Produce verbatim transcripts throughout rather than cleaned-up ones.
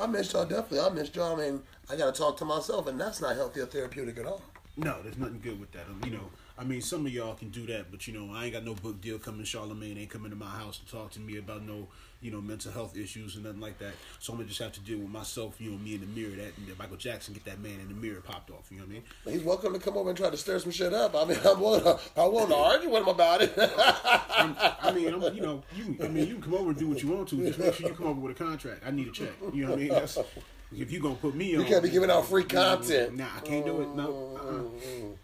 I missed y'all, definitely. I missed y'all. I mean, I got to talk to myself, and that's not healthy or therapeutic at all. No, there's nothing good with that. You know, I mean, some of y'all can do that, but, you know, I ain't got no book deal coming. Charlemagne ain't coming to my house to talk to me about no, you know, mental health issues and nothing like that. So I'm going to just have to deal with myself, you know, me in the mirror. That and Michael Jackson, get that man in the mirror popped off, you know what I mean? He's welcome to come over and try to stir some shit up. I mean, I won't, I won't argue with him about it. I mean, I'm, you know, you, I mean, you can come over and do what you want to. Just make sure you come over with a contract. I need a check, you know what I mean? That's... If you're going to put me on... You can't be giving out free content. Nah, I can't do it. No. Uh-uh.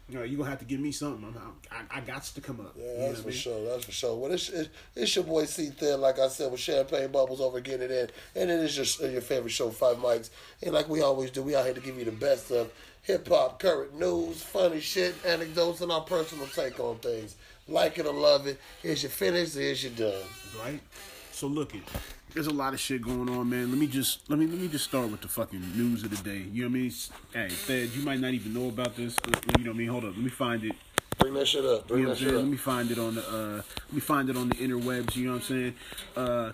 No, you're going to have to give me something. I'm, I, I got to come up. Yeah, that's for sure. That's for sure. Well, it's, it's, it's your boy C Thin, like I said, with champagne bubbles over getting it in. And it is your, your favorite show, Five Mics. And like we always do, we out here to give you the best of hip-hop, current news, funny shit, anecdotes, and our personal take on things. Like it or love it. Is you finished or is you done? Right? So look it. There's a lot of shit going on, man. Let me just let me let me just start with the fucking news of the day. You know what I mean? Hey, Fed, you might not even know about this. You know what I mean? Hold up, let me find it. Bring that shit up. Bring you know that shit up. Let me find it on the uh, let me find it on the interwebs. You know what I'm saying? Uh,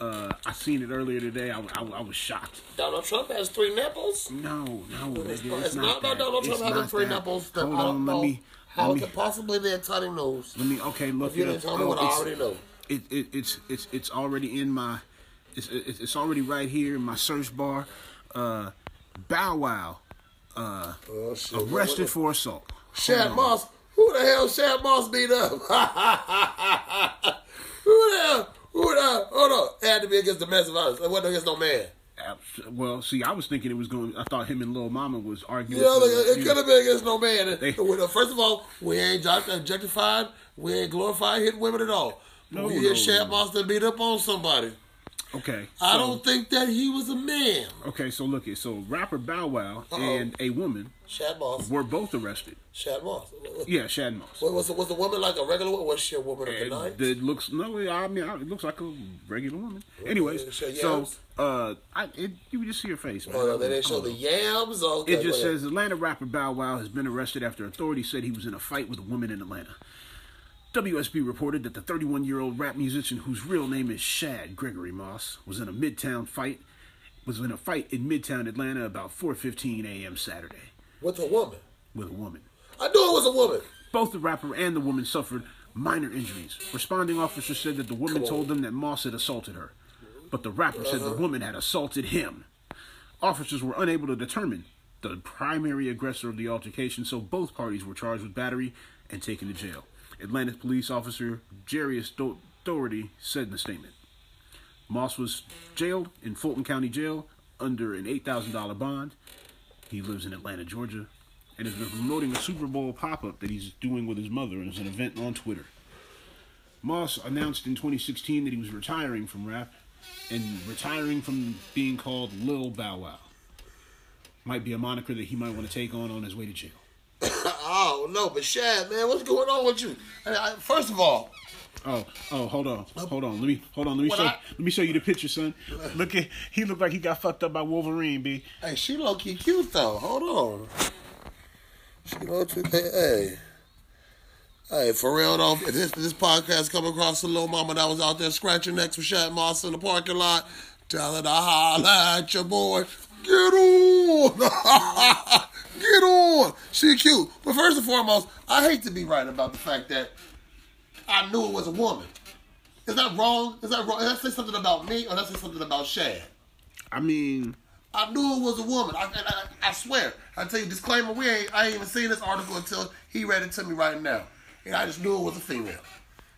uh, I seen it earlier today. I, I, I was shocked. Donald Trump has three nipples? No, no, well, it's, it's, it's not about that. Donald Trump it's having three that. nipples. Hold I don't on, know. let me. How is it possibly the entire news? Let me. Okay, look. If you didn't tell me what I already know. It, it it's it's it's already in my, it's it's already right here in my search bar. Uh, Bow Wow, uh, oh, shit. arrested what for assault. Shad Moss, who the hell Shad Moss beat up? who the hell? Who the hell? Hold on, it had to be against domestic violence. It wasn't against no man. Well, see, I was thinking it was going. I thought him and Lil Mama was arguing. Yeah, look, it, it could have been against no man. They, First of all, we ain't objectified. We ain't glorified hitting women at all. No, we no, hear Shad Moss no. beat up on somebody. Okay. So, I don't think that he was a man. Okay, so look it. So rapper Bow Wow Uh-oh. and a woman, Shad Moss, were both arrested. Shad Moss. Yeah, Shad Moss. Wait, was, was the woman like a regular woman? Was she a woman of the night? It looks no. I mean, it looks like a regular woman. Anyways, so uh, I it, you just see her face. Man. Oh, no, they didn't show oh. the yams. Okay, it just says Atlanta rapper Bow Wow has been arrested after authorities said he was in a fight with a woman in Atlanta. W S B reported that the thirty-one-year-old rap musician, whose real name is Shad Gregory Moss, was in a midtown fight. Was in a fight in Midtown Atlanta about four fifteen a.m. Saturday. With a woman. With a woman. I knew it was a woman. Both the rapper and the woman suffered minor injuries. Responding officers said that the woman told them that Moss had assaulted her, but the rapper uh-huh. said the woman had assaulted him. Officers were unable to determine the primary aggressor of the altercation, so both parties were charged with battery and taken to jail. Atlanta police officer Jarius Doherty said in a statement. Moss was jailed in Fulton County Jail under an eight thousand dollars bond. He lives in Atlanta, Georgia, and has been promoting a Super Bowl pop-up that he's doing with his mother as an event on Twitter. Moss announced in twenty sixteen that he was retiring from rap and retiring from being called Lil Bow Wow. Might be a moniker that he might want to take on on his way to jail. Oh no, but Shad, man, what's going on with you? I, I, first of all, oh, oh, hold on, hold on, let me, hold on, let me show, I, let me show you the picture, son. Look at, he looked like he got fucked up by Wolverine, b. Hey, she low key cute though. Hold on, she low key, hey, hey, for real though. If this this podcast come across the little mama that was out there scratching necks with Shad Moss in the parking lot, tell her to holla at your boy. Get on. Get on. She cute. But first and foremost, I hate to be right about the fact that I knew it was a woman. Is that wrong? Is that wrong? Did that say something about me or did that say something about Shad? I mean... I knew it was a woman. I, I, I swear. I tell you, disclaimer, we ain't, I ain't even seen this article until he read it to me right now. And I just knew it was a female.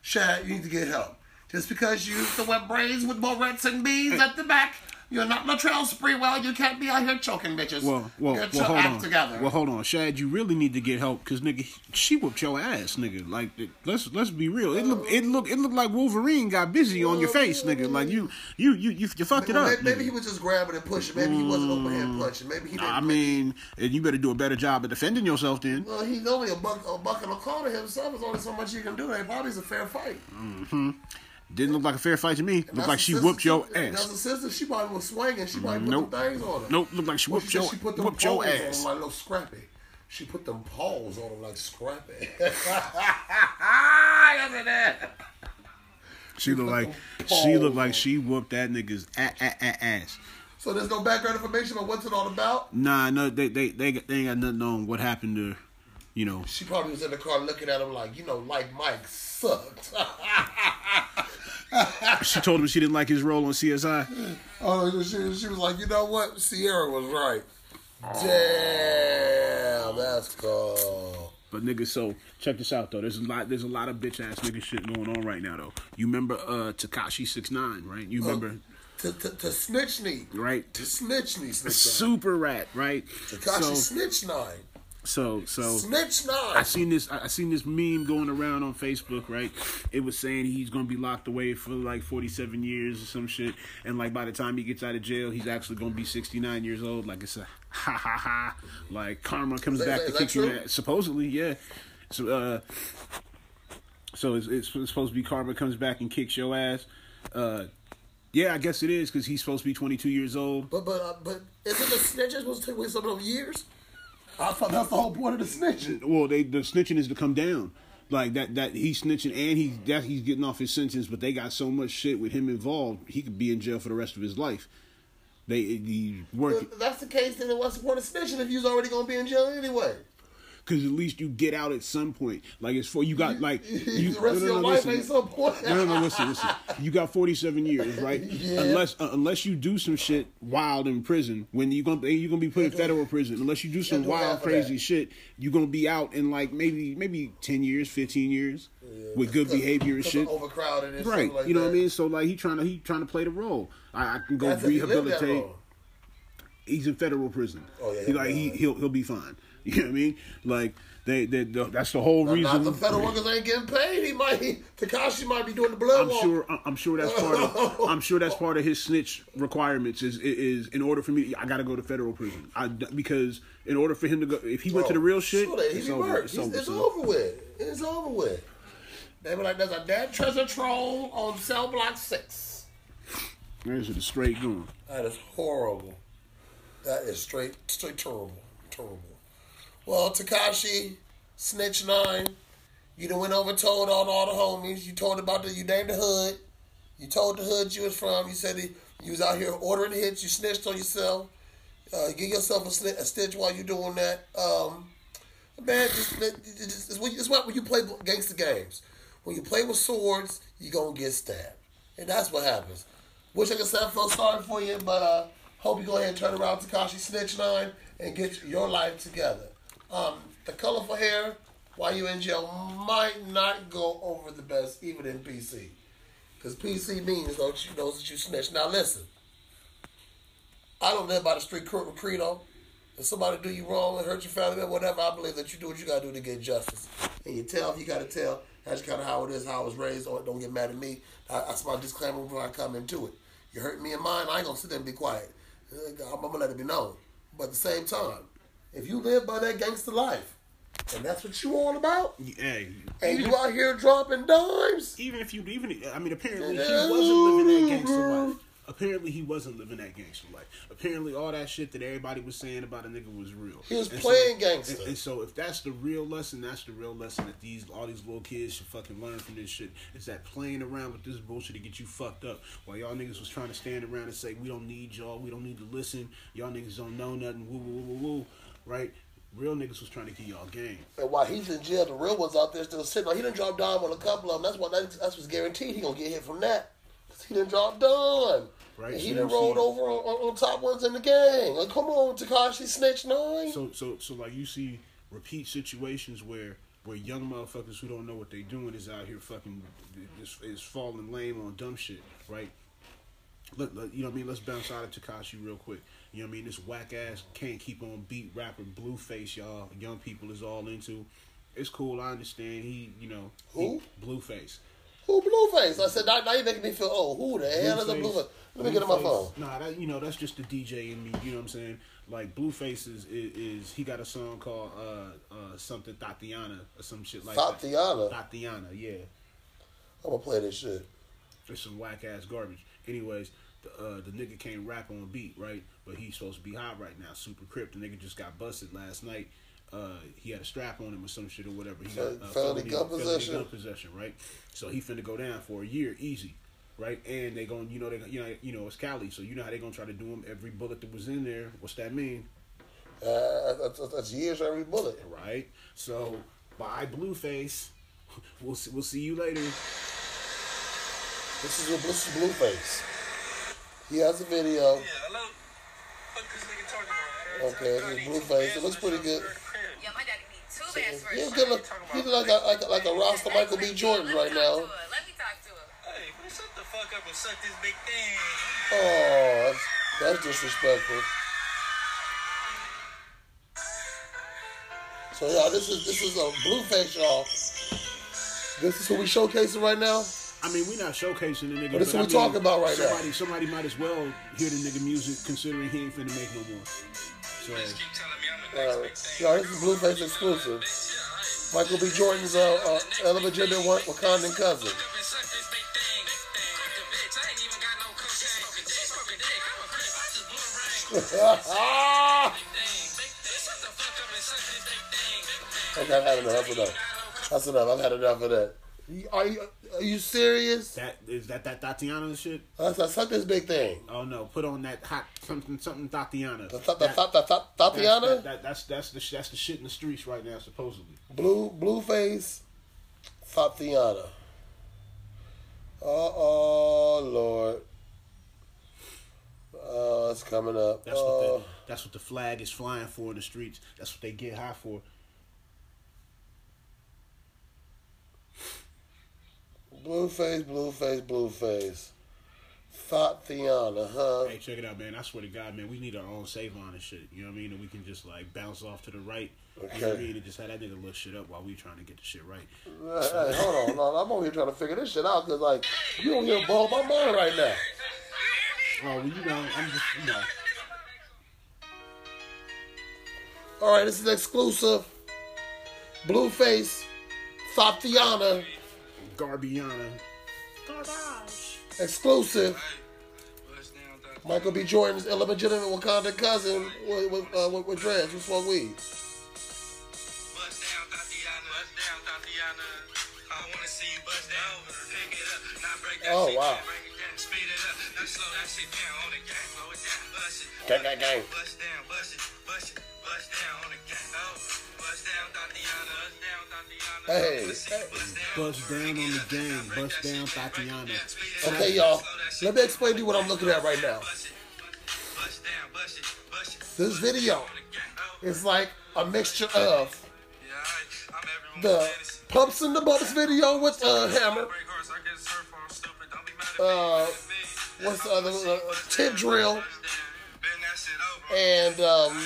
Shad, you need to get help. Just because you used to wear braids with barrettes and beads at the back... You're not no trail spree. Well, you can't be out here choking bitches. Well, well, well hold act on. Together. Well, hold on, Shad. You really need to get help, cause nigga, she whooped your ass, nigga. Like, let's let's be real. It look, it look, it look like Wolverine got busy on your face, nigga. Like you, you, you, you, you fucked maybe, it up. Maybe, maybe he was just grabbing and pushing. Maybe he wasn't open hand punching. Maybe he. Didn't I mean, and you better do a better job of defending yourself then. Well, he's only a buck, a buck and a quarter himself. There's only so much you can do. That probably's a fair fight. Mm-hmm. Didn't look like a fair fight to me. Looked like she sister, whooped your ass. That's a sister. She probably was swinging. She probably put nope. them things on her. Nope. Looked like she whooped, well, she, your, she put them whooped your ass. On him like little Scrappy. She put them paws on him like Scrappy. Look at that. She, she looked like she looked like she whooped that nigga's ass. So there's no background information on what's it all about? Nah, no, they they they, they ain't got nothing on what happened to, you know. She probably was in the car looking at him like, you know, like Mike sucked. She told him she didn't like his role on C S I. Oh, she, she was like, you know what? Sierra was right. Damn, that's cool. But nigga, so check this out though. There's a lot. There's a lot of bitch ass nigga shit going on right now though. You remember uh, Tekashi six nine, right? You remember. Oh. To, to, to snitch knee. Right. To snitch knee. Super rat, right? Tekashi so, snitch nine. So so snitch nine. I seen this I seen this meme going around on Facebook, right? It was saying he's gonna be locked away for like forty-seven years or some shit. And like by the time he gets out of jail, he's actually gonna be sixty-nine years old. Like it's a ha ha ha. Like karma comes is back that, to kick you ass. Supposedly, yeah. So uh so it's, it's supposed to be karma comes back and kicks your ass. Uh Yeah, I guess it is because he's supposed to be twenty-two years old. But but uh, but isn't the snitching supposed to take away some of those years? I thought that's the whole point of the snitching. Well, they the snitching is to come down, like that that he's snitching and he's that he's getting off his sentence. But they got so much shit with him involved, he could be in jail for the rest of his life. They the work. If that's the case, then what's the point of snitching if he's already gonna be in jail anyway? Because at least you get out at some point. Like, it's for you got, like, you, the rest no, no, of your life ain't some point. No, no, no, listen, listen. You got forty-seven years, right? Yeah. Unless uh, unless you do some shit wild in prison, when you're going you're gonna be put in federal prison. Unless you do some yeah, wild, crazy that. shit, you're going to be out in, like, maybe maybe ten years, fifteen years yeah. with good behavior and shit. Overcrowded and right. Like you know that. What I mean? So, like, he trying to he trying to play the role. I, I can go That's rehabilitate. He's in federal prison. Oh, yeah. He, like, he, he'll, he'll be fine. You know what I mean? Like they, they, they that's the whole no, reason. Not the federal workers ain't getting paid. He might, Tekashi might be doing the blood. I'm walk. sure. I'm sure that's part of. I'm sure that's part of his snitch requirements. Is is in order for me, I got to go to federal prison. I because in order for him to go, if he Bro, went to the real shit, sure it's, over, it's, over, it's over with. It's over with. They were like, there's a dead treasure troll on cell block six. There's a straight gun. That is horrible. That is straight, straight terrible, terrible. Well, Tekashi, snitch nine, you done went over told on all the homies. You told about the, you named the hood. You told the hood you was from. You said he, you was out here ordering hits. You snitched on yourself. Uh, give yourself a, sn- a stitch while you doing that. Um, man, just, just, it's, it's what when you play gangster games. When you play with swords, you going to get stabbed. And that's what happens. Wish I could say I felt sorry for you, but uh, hope you go ahead and turn around, Tekashi, snitch nine, and get your life together. Um, the colorful hair, while you in jail, might not go over the best, even in P C. Because P C means those that you snitch. Now, listen. I don't live by the street credo. If somebody do you wrong and hurt your family, whatever, I believe that you do what you got to do to get justice. And you tell if you got to tell. That's kind of how it is, how I was raised. Or don't get mad at me. I, that's my disclaimer before I come into it. You hurt me in mine, I ain't going to sit there and be quiet. I'm going to let it be known. But at the same time, if you live by that gangster life, and that's what you all about, yeah, and you out here dropping dimes, even if you, even I mean, apparently he wasn't living that gangster life. Apparently he wasn't living that gangster life. Apparently all that shit that everybody was saying about a nigga was real. He was and playing so, gangster. And, and so if that's the real lesson, that's the real lesson that these all these little kids should fucking learn from this shit. It's that playing around with this bullshit to get you fucked up. While y'all niggas was trying to stand around and say we don't need y'all, we don't need to listen. Y'all niggas don't know nothing. Woo woo woo woo woo. Right? Real niggas was trying to keep y'all game. And while he's in jail, the real ones out there still sitting. Like, he done dropped dime on a couple of them. That's why that's, that's what's guaranteed. He gonna get hit from that. Because he done dropped dime. Right. And he done rolled over on, on, on top ones in the gang. Like, come on, Tekashi snitch nine. So, so, so like, you see repeat situations where where young motherfuckers who don't know what they doing is out here fucking, is, is falling lame on dumb shit, right? Look, look, you know what I mean? Let's bounce out of Tekashi real quick. You know what I mean? This whack-ass can't keep on beat rapper Blueface, y'all. Young people is all into. It's cool. I understand. He, you know. Who? He, Blueface. Who Blueface? I said, now, now you're making me feel old. Who the hell is a Blueface? Let me Blueface, get on my phone. Nah, that, you know, that's just the D J in me. You know what I'm saying? Like, Blueface is, is, is he got a song called uh, uh, something Tatiana or some shit like Tatiana. that. Tatiana? Tatiana, yeah. I'm going to play this shit. It's some whack-ass garbage. Anyways, the, uh, the nigga can't rap on beat, right? But he's supposed to be hot right now. Super Crip. The nigga just got busted last night. Uh, he had a strap on him or some shit or whatever. He got uh, felony gun possession. possession, right? So he finna go down for a year easy. right? And they gonna, you know, they, you know, you know, it's Cali, so you know how they gonna try to do them. Every bullet that was in there, what's that mean? Uh, that's years for every bullet, right? So, bye, Blueface. We'll see, we'll see you later. This is a, this is Blueface. He has a video. Yeah, hello. What the fuck this nigga talking about? Okay, this is Blueface. It looks pretty good. Yeah, my daddy need two bands for his son. He looks like a, like, like a roster Michael B. Jordan right now. Let me talk to him. Hey, man, shut the fuck up and suck this big thing. Oh, that's, that's disrespectful. So y'all, this is this is a Blueface, y'all. This is who we showcasing right now. I mean, we're not showcasing the nigga. But this is what we're talking about right somebody, now. Somebody might as well hear the nigga music, considering he ain't finna make no more. So, uh, y'all, this is Blueface exclusive. Michael B. Jordan's uh, uh, elevated Wakandan cousin. Okay, I've had enough of that. That's enough. I've had enough of that. Are you are you serious? That is that that Tatiana shit. That's that's not this big thing. Oh no! Put on that hot something something Tatiana. The th- that, th- th- th- Tatiana. That's, that, that, that's that's the that's the shit in the streets right now. Supposedly. Blue Blueface, Tatiana. Oh, oh Lord. Oh, it's coming up. That's oh. what the, that's what the flag is flying for in the streets. That's what they get high for. Blueface, Blueface, Blueface. Tatiana, huh? Hey, check it out, man. I swear to God, man, we need our own save line and shit. You know what I mean? And we can just, like, bounce off to the right. Okay. You know what I mean? And just have that nigga look shit up while we trying to get the shit right. Hey, so, hey hold on. No, I'm over here trying to figure this shit out because, like, you don't hear a ball my mind right now. Oh, well, you know, I'm just, you know. All right, this is exclusive. Blueface, Tatiana. Garbiana. Garbage. Exclusive. Michael B. Jordan's illegitimate Wakanda cousin with, with, uh, with, with dreads who smoke weed. Bust down, Tatiana. Bust down, Tatiana. I want to see you bust down. Pick it up. Now break that shit down. Break it down. Speed it up. Now slow that shit down on the gang. Slow it down. Bust it. Gang, gang, gang. Bust down. Bust it. Bust it. Bust down on the gang. Bust down, Tatiana. Bust down, Tatiana. Hey. Hey. Bust down on the game. Bust down Tatiana. Okay, y'all. Let me explain to you what I'm looking at right now. This video is like a mixture of the Pumps and the Bumps video with uh, Hammer. Uh, what's the other? Uh, Tip Drill. And um,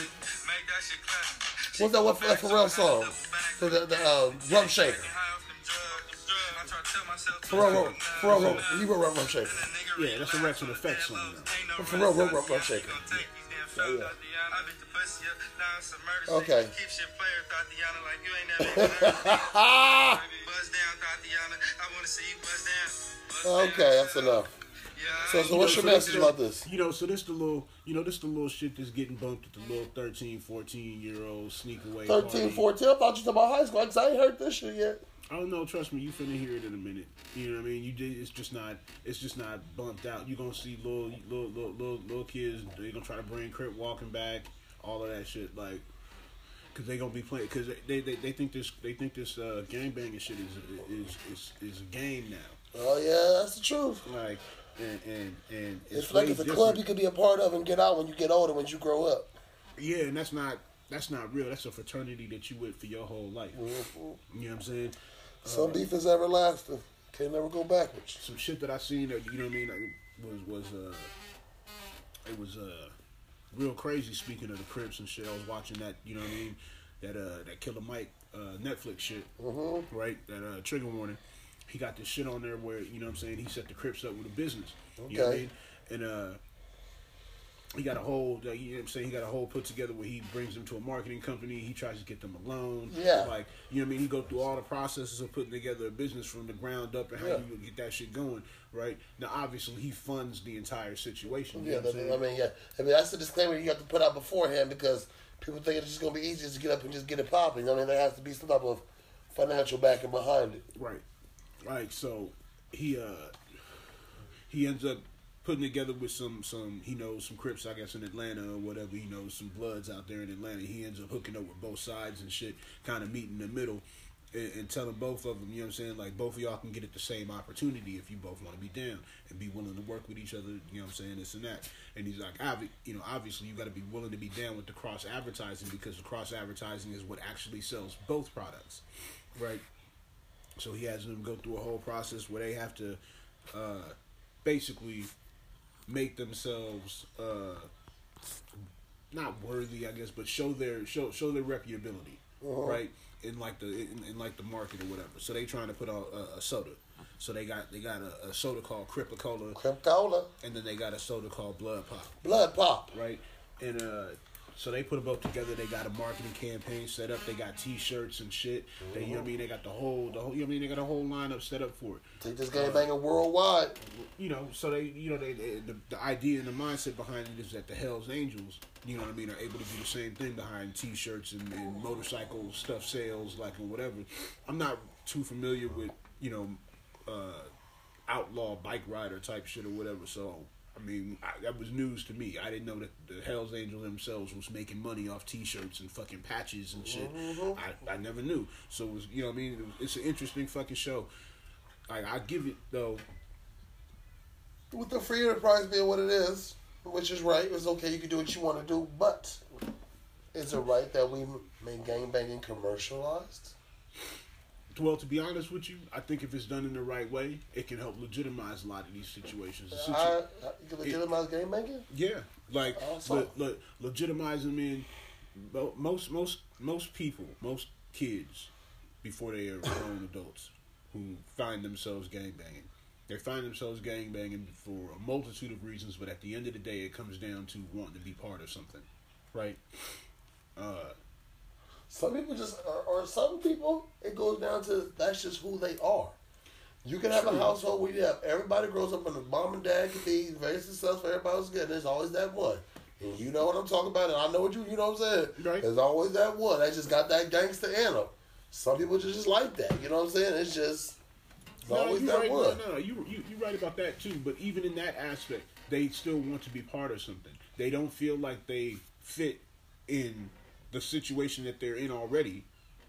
what's that one for that Pharrell song? The, the, the uh, Rum Shaker. For real, for real, for real, you were Rump Rump Shaker. Yeah, that's a Rex with effects on it. For real, Rump Rump Shaker. Yeah. Yeah, yeah. Okay. Okay, that's enough. So, so what's your message about this? You know, so this the little, you know, this the little shit that's getting bumped at the little thirteen, fourteen-year-old sneak away. thirteen, fourteen? I thought you were talking about high school because I ain't heard this shit yet. I don't know. Trust me, you finna hear it in a minute. You know what I mean? You did. It's just not. It's just not bumped out. You gonna see little, little, little, little, little kids. They gonna try to bring Crip walking back, all of that shit. Like, cause they gonna be playing. Cause they, they, they think this. They think this uh, gangbanging shit is is, is is is a game now. Oh yeah, that's the truth. Like, and and and it's, it's like it's a different club you could be a part of and get out when you get older, when you grow up. Yeah, and that's not. That's not real. That's a fraternity that you with for your whole life. Mm-hmm. You know what I'm saying? Some uh, beef is everlasting. Can never go backwards. Some shit that I seen, that, you know what I mean, like, was, was, uh, it was, uh, real crazy, speaking of the Crips and shit. I was watching that, you know what I mean, that, uh, that Killer Mike, uh, Netflix shit, mm-hmm. right, that, uh, Trigger Warning. He got this shit on there where, you know what I'm saying, he set the Crips up with a business. Okay. You know what I mean? And, uh, he got a whole, you know what I'm saying, he got a whole put together where he brings them to a marketing company, he tries to get them a loan. Yeah. Like, you know what I mean? He go through all the processes of putting together a business from the ground up and how yeah. you get that shit going, right? Now, obviously, he funds the entire situation. You yeah, know what I mean, yeah. I mean, that's the disclaimer you have to put out beforehand because people think it's just going to be easy to get up and just get it popping. You know what I mean? There has to be some type of financial backing behind it. Right. Right. So, he, uh, he ends up putting together with some, some he knows some Crips, I guess, in Atlanta or whatever, he knows some Bloods out there in Atlanta. He ends up hooking up with both sides and shit, kind of meeting in the middle and, and telling both of them, you know what I'm saying, like, both of y'all can get at the same opportunity if you both want to be down and be willing to work with each other, you know what I'm saying, this and that. And he's like, Obvi- you know, obviously you got to be willing to be down with the cross-advertising, because the cross-advertising is what actually sells both products, right? So he has them go through a whole process where they have to uh, basically make themselves uh, not worthy, I guess, but show their show show their reputability, uh-huh. right? In like the in, in like the market or whatever. So they trying to put out a, a soda. So they got they got a, a soda called Crippacola. Crippacola. And then they got a soda called Blood Pop. Blood Pop. Right. And uh. So they put them both together. They got a marketing campaign set up. They got T-shirts and shit. They, you know what I mean? They got the whole, the whole, you know what I mean? They got a whole lineup set up for it. Take this game uh, banging worldwide. You know, so they, you know, they, they the, the idea and the mindset behind it is that the Hell's Angels, you know what I mean, are able to do the same thing behind T-shirts and, and motorcycle stuff sales, like, and whatever. I'm not too familiar with, you know, uh, outlaw bike rider type shit or whatever, so... I mean, I, that was news to me. I didn't know that the Hells Angels themselves was making money off T-shirts and fucking patches and shit. I, I never knew. So, it was, you know what I mean? It was, it's an interesting fucking show. Like, I give it, though. With the free enterprise being what it is, which is right, it's okay, you can do what you want to do, but is it right that we make gangbanging commercialized? Well, to be honest with you, I think if it's done in the right way, it can help legitimize a lot of these situations. Situ- I, I, you can legitimize game making? Yeah, like le, le, legitimizing in most most most people, most kids, before they are grown adults, who find themselves gang banging. They find themselves gang banging for a multitude of reasons, but at the end of the day, it comes down to wanting to be part of something, right? Uh, Some people just, or, or some people, it goes down to that's just who they are. You can have True. a household where you have everybody grows up and the mom and dad can be very successful, everybody's good, and there's always that one. And you know what I'm talking about, and I know what you, you know what I'm saying? Right. There's always that one. They just got that gangster anthem. Some people just, just like that, you know what I'm saying? It's just, it's no, always that right, one. No, no, you, you, you're right about that too, but even in that aspect, they still want to be part of something. They don't feel like they fit in the situation that they're in already,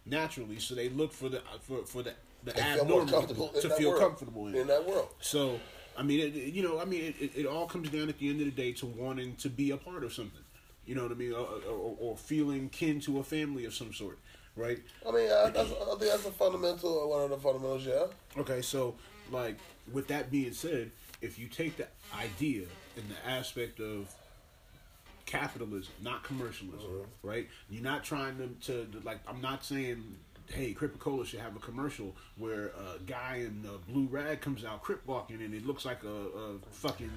naturally, so they look for the for for the the abnormal to feel comfortable in in that world. So, I mean, it, you know, I mean, it, it all comes down at the end of the day to wanting to be a part of something. You know what I mean, or, or, or feeling kin to a family of some sort, right? I mean, I, that's, I think that's a fundamental, one of the fundamentals, yeah. Okay, so like with that being said, if you take the idea and the aspect of capitalism, not commercialism, mm-hmm. right? You're not trying to, to, like, I'm not saying, hey, Crippacola should have a commercial where a guy in a blue rag comes out Crip walking and it looks like a, a fucking,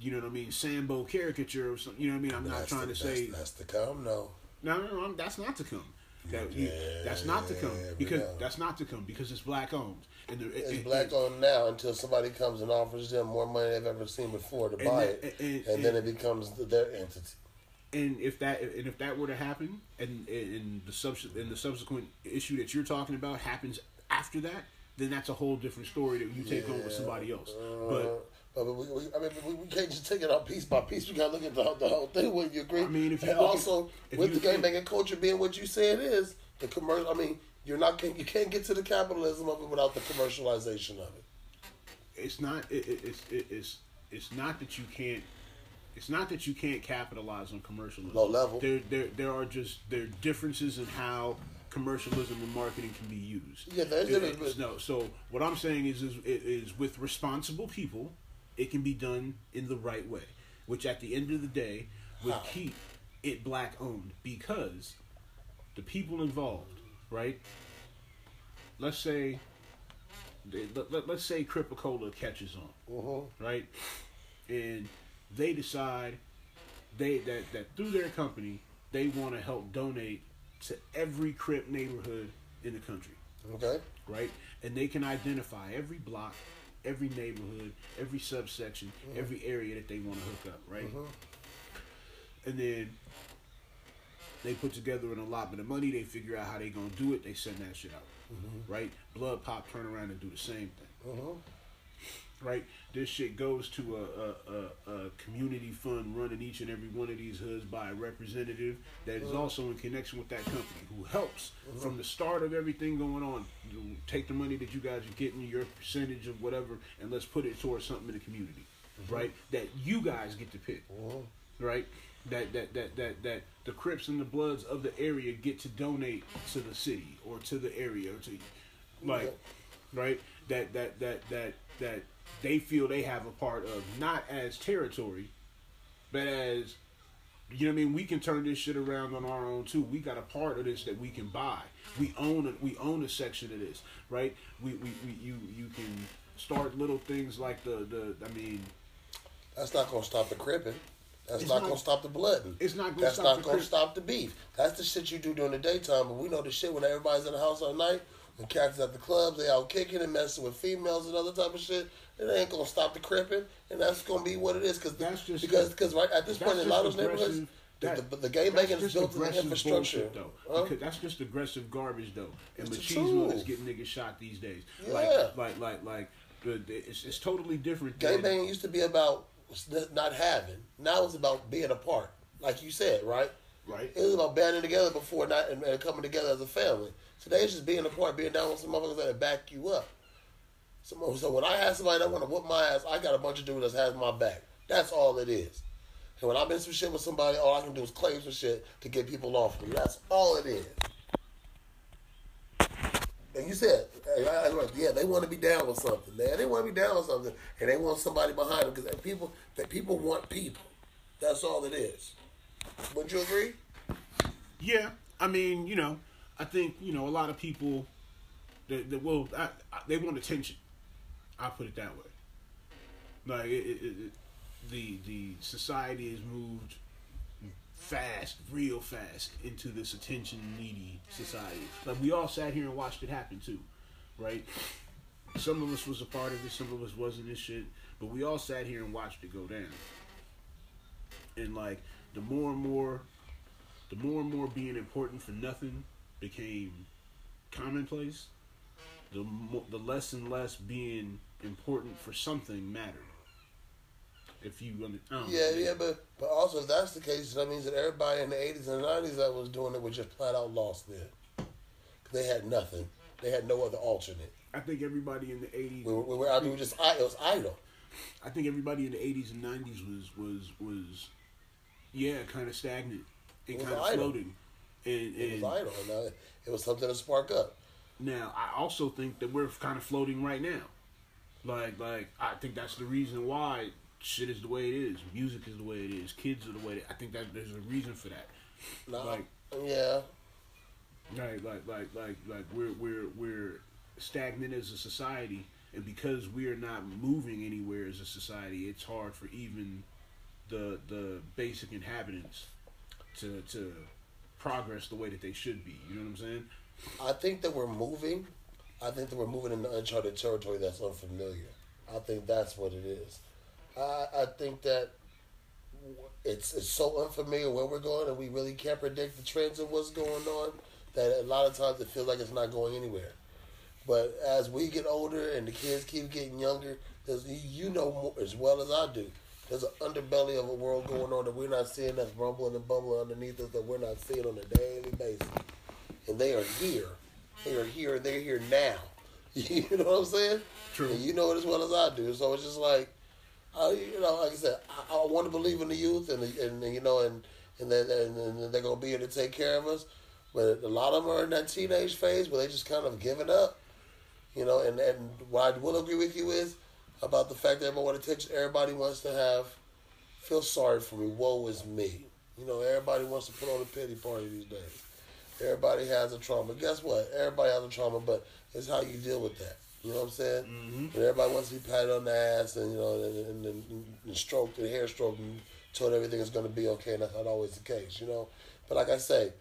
you know what I mean, Sambo caricature or something, you know what I mean? I'm that's not trying the, to that's, say... That's to come, no. No, no, no, that's not to come. That, yeah, that's not to come because now. that's not to come because it's black owned and the, it's it, black it, owned now until somebody comes and offers them more money than they've ever seen before to buy that, it, and, and, and then it becomes their entity. And if that and if that were to happen, and and the sub and the subsequent issue that you're talking about happens after that, then that's a whole different story that you take yeah. on with somebody else. Uh, but. But we, we, I mean, we, we can't just take it out piece by piece. We got to look at the, the whole thing. Would you agree? I mean, if you and look also at, if with you the gangbanging culture being what you said is the commercial. I mean, you're not you can't get to the capitalism of it without the commercialization of it. It's not. It, it, it's it, it's it's not that you can't. It's not that you can't capitalize on commercialism. Low level. There there there are just there are differences in how commercialism and marketing can be used. Yeah, there's differences. No, so what I'm saying is is is with responsible people. It can be done in the right way, which at the end of the day would keep it black owned because the people involved, right? Let's say, let, let, let's say Crippacola catches on, uh-huh. right? And they decide they that, that through their company, they want to help donate to every Crip neighborhood in the country. Okay. Right? And they can identify every block, every neighborhood, every subsection, mm. every area that they want to hook up, right? Mm-hmm. And then they put together an allotment of money. They figure out how they gonna do it. They send that shit out, mm-hmm. right? Blood Pop turn around and do the same thing, mm-hmm. right? This shit goes to a, a, a, a community fund run in each and every one of these hoods by a representative that is also in connection with that company, who helps from the start of everything going on. You take the money that you guys are getting, your percentage of whatever, and let's put it towards something in the community, right? That you guys get to pick, right? That, that that that that the Crips and the Bloods of the area get to donate to the city or to the area or to, like, right? That that that that that they feel they have a part of, not as territory, but as, you know what I mean, we can turn this shit around on our own too. We got a part of this that we can buy. We own it. We own a section of this, right? We we, we you you can start little things like the the I mean, that's not gonna stop the cripping. That's not, not going to stop the blood. It's not going to stop the That's not going to stop the beef. That's the shit you do during the daytime. But we know the shit when everybody's in the house all night, when cats at the clubs, they out kicking and messing with females and other type of shit. It ain't going to stop the cripping. And that's going to be what it is. Cause that's just, because because right at this point in a lot of neighborhoods, the, the, the game making is built in the infrastructure. Though, huh? Because that's just aggressive garbage, though. And machismo is getting niggas shot these days. Yeah. Like, like, like, like the, the, it's, it's totally different. Game banging used to be about not having. Now it's about being apart, like you said, right? Right. It was about banding together before, not and, and coming together as a family. Today it's just being apart, being down with some motherfuckers that back you up. So, so when I have somebody that want to whoop my ass, I got a bunch of dudes that has my back. That's all it is. And when I'm in some shit with somebody, all I can do is claim some shit to get people off me. That's all it is. And you said, yeah, they want to be down with something. Man. They want to be down with something, and they want somebody behind them, because people, that people want people. That's all it is. Wouldn't you agree? Yeah, I mean, you know, I think, you know, a lot of people that, that will I, I, they want attention. I put it that way. Like it, it, it, the the society has moved fast, real fast, into this attention-needy society. Like, we all sat here and watched it happen, too, right? Some of us was a part of this, some of us wasn't this shit, but we all sat here and watched it go down. And, like, the more and more, the more and more being important for nothing became commonplace, the more, the less and less being important for something mattered. If you really, um, yeah, yeah, but, but also if that's the case, that means that everybody in the eighties and nineties that was doing it was just flat out lost then. They had nothing. They had no other alternate. I think everybody in the eighties. We, we, we, I mean, we just it was idle. I think everybody in the eighties and nineties was was was, yeah, kind of stagnant and kind of floating. And, and it was idle. And it was something to spark up. Now I also think that we're kind of floating right now. Like like I think that's the reason why. Shit is the way it is. Music is the way it is. Kids are the way it is. I think that there's a reason for that. No, like, yeah. Like, like, like, like, like, we're we're we're stagnant as a society, and because we're not moving anywhere as a society, it's hard for even the the basic inhabitants to to progress the way that they should be. You know what I'm saying? I think that we're moving. I think that we're moving in uncharted territory that's unfamiliar. I think that's what it is. I, I think that it's it's so unfamiliar where we're going, and we really can't predict the trends of what's going on, that a lot of times it feels like it's not going anywhere. But as we get older and the kids keep getting younger, there's, you know more, as well as I do, there's an underbelly of a world going on that we're not seeing, that's rumbling and bubbling underneath us, that we're not seeing on a daily basis. And they are here. They are here, and they're here now. You know what I'm saying? True. And you know it as well as I do. So it's just like, I, you know, like I said, I, I want to believe in the youth, and and you know, and and they're, and they're gonna be here to take care of us. But a lot of them are in that teenage phase where they just kind of giving up, you know. And, and what I will agree with you is about the fact that everybody wants attention. Everybody wants to have feel sorry for me. Woe is me. You know, everybody wants to put on a pity party these days. Everybody has a trauma. Guess what? Everybody has a trauma, but it's how you deal with that. You know what I'm saying? Mm-hmm. And everybody wants to be patted on the ass, and you know, and, and, and stroked, and hair stroked, and told everything is going to be okay, and that's not always the case, you know. But like I say,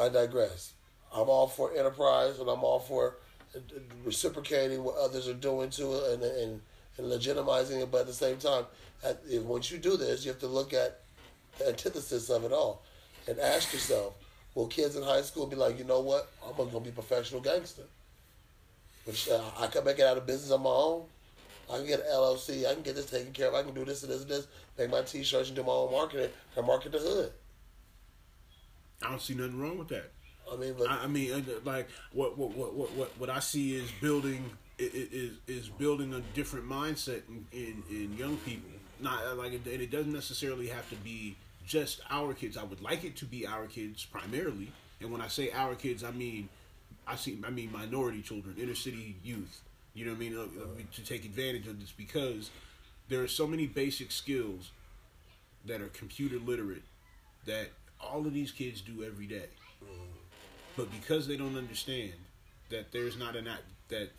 I digress. I'm all for enterprise, and I'm all for reciprocating what others are doing to it, and and, and legitimizing it. But at the same time, at, if, once you do this, you have to look at the antithesis of it all, and ask yourself: will kids in high school be like, you know what? I'm going to be a professional gangster? Which uh, I could make it out of business on my own. I can get an L L C. I can get this taken care of. I can do this and this and this. Make my T-shirts and do my own marketing and market the hood. I don't see nothing wrong with that. I mean, but I, I mean, like what what what what what I see is building is is building a different mindset in, in, in young people. Not like, and it doesn't necessarily have to be just our kids. I would like it to be our kids primarily. And when I say our kids, I mean I see I mean minority children, inner city youth. You know what I mean? Uh, to take advantage of this, because there are so many basic skills that are computer literate that all of these kids do every day. But because they don't understand that there's not an that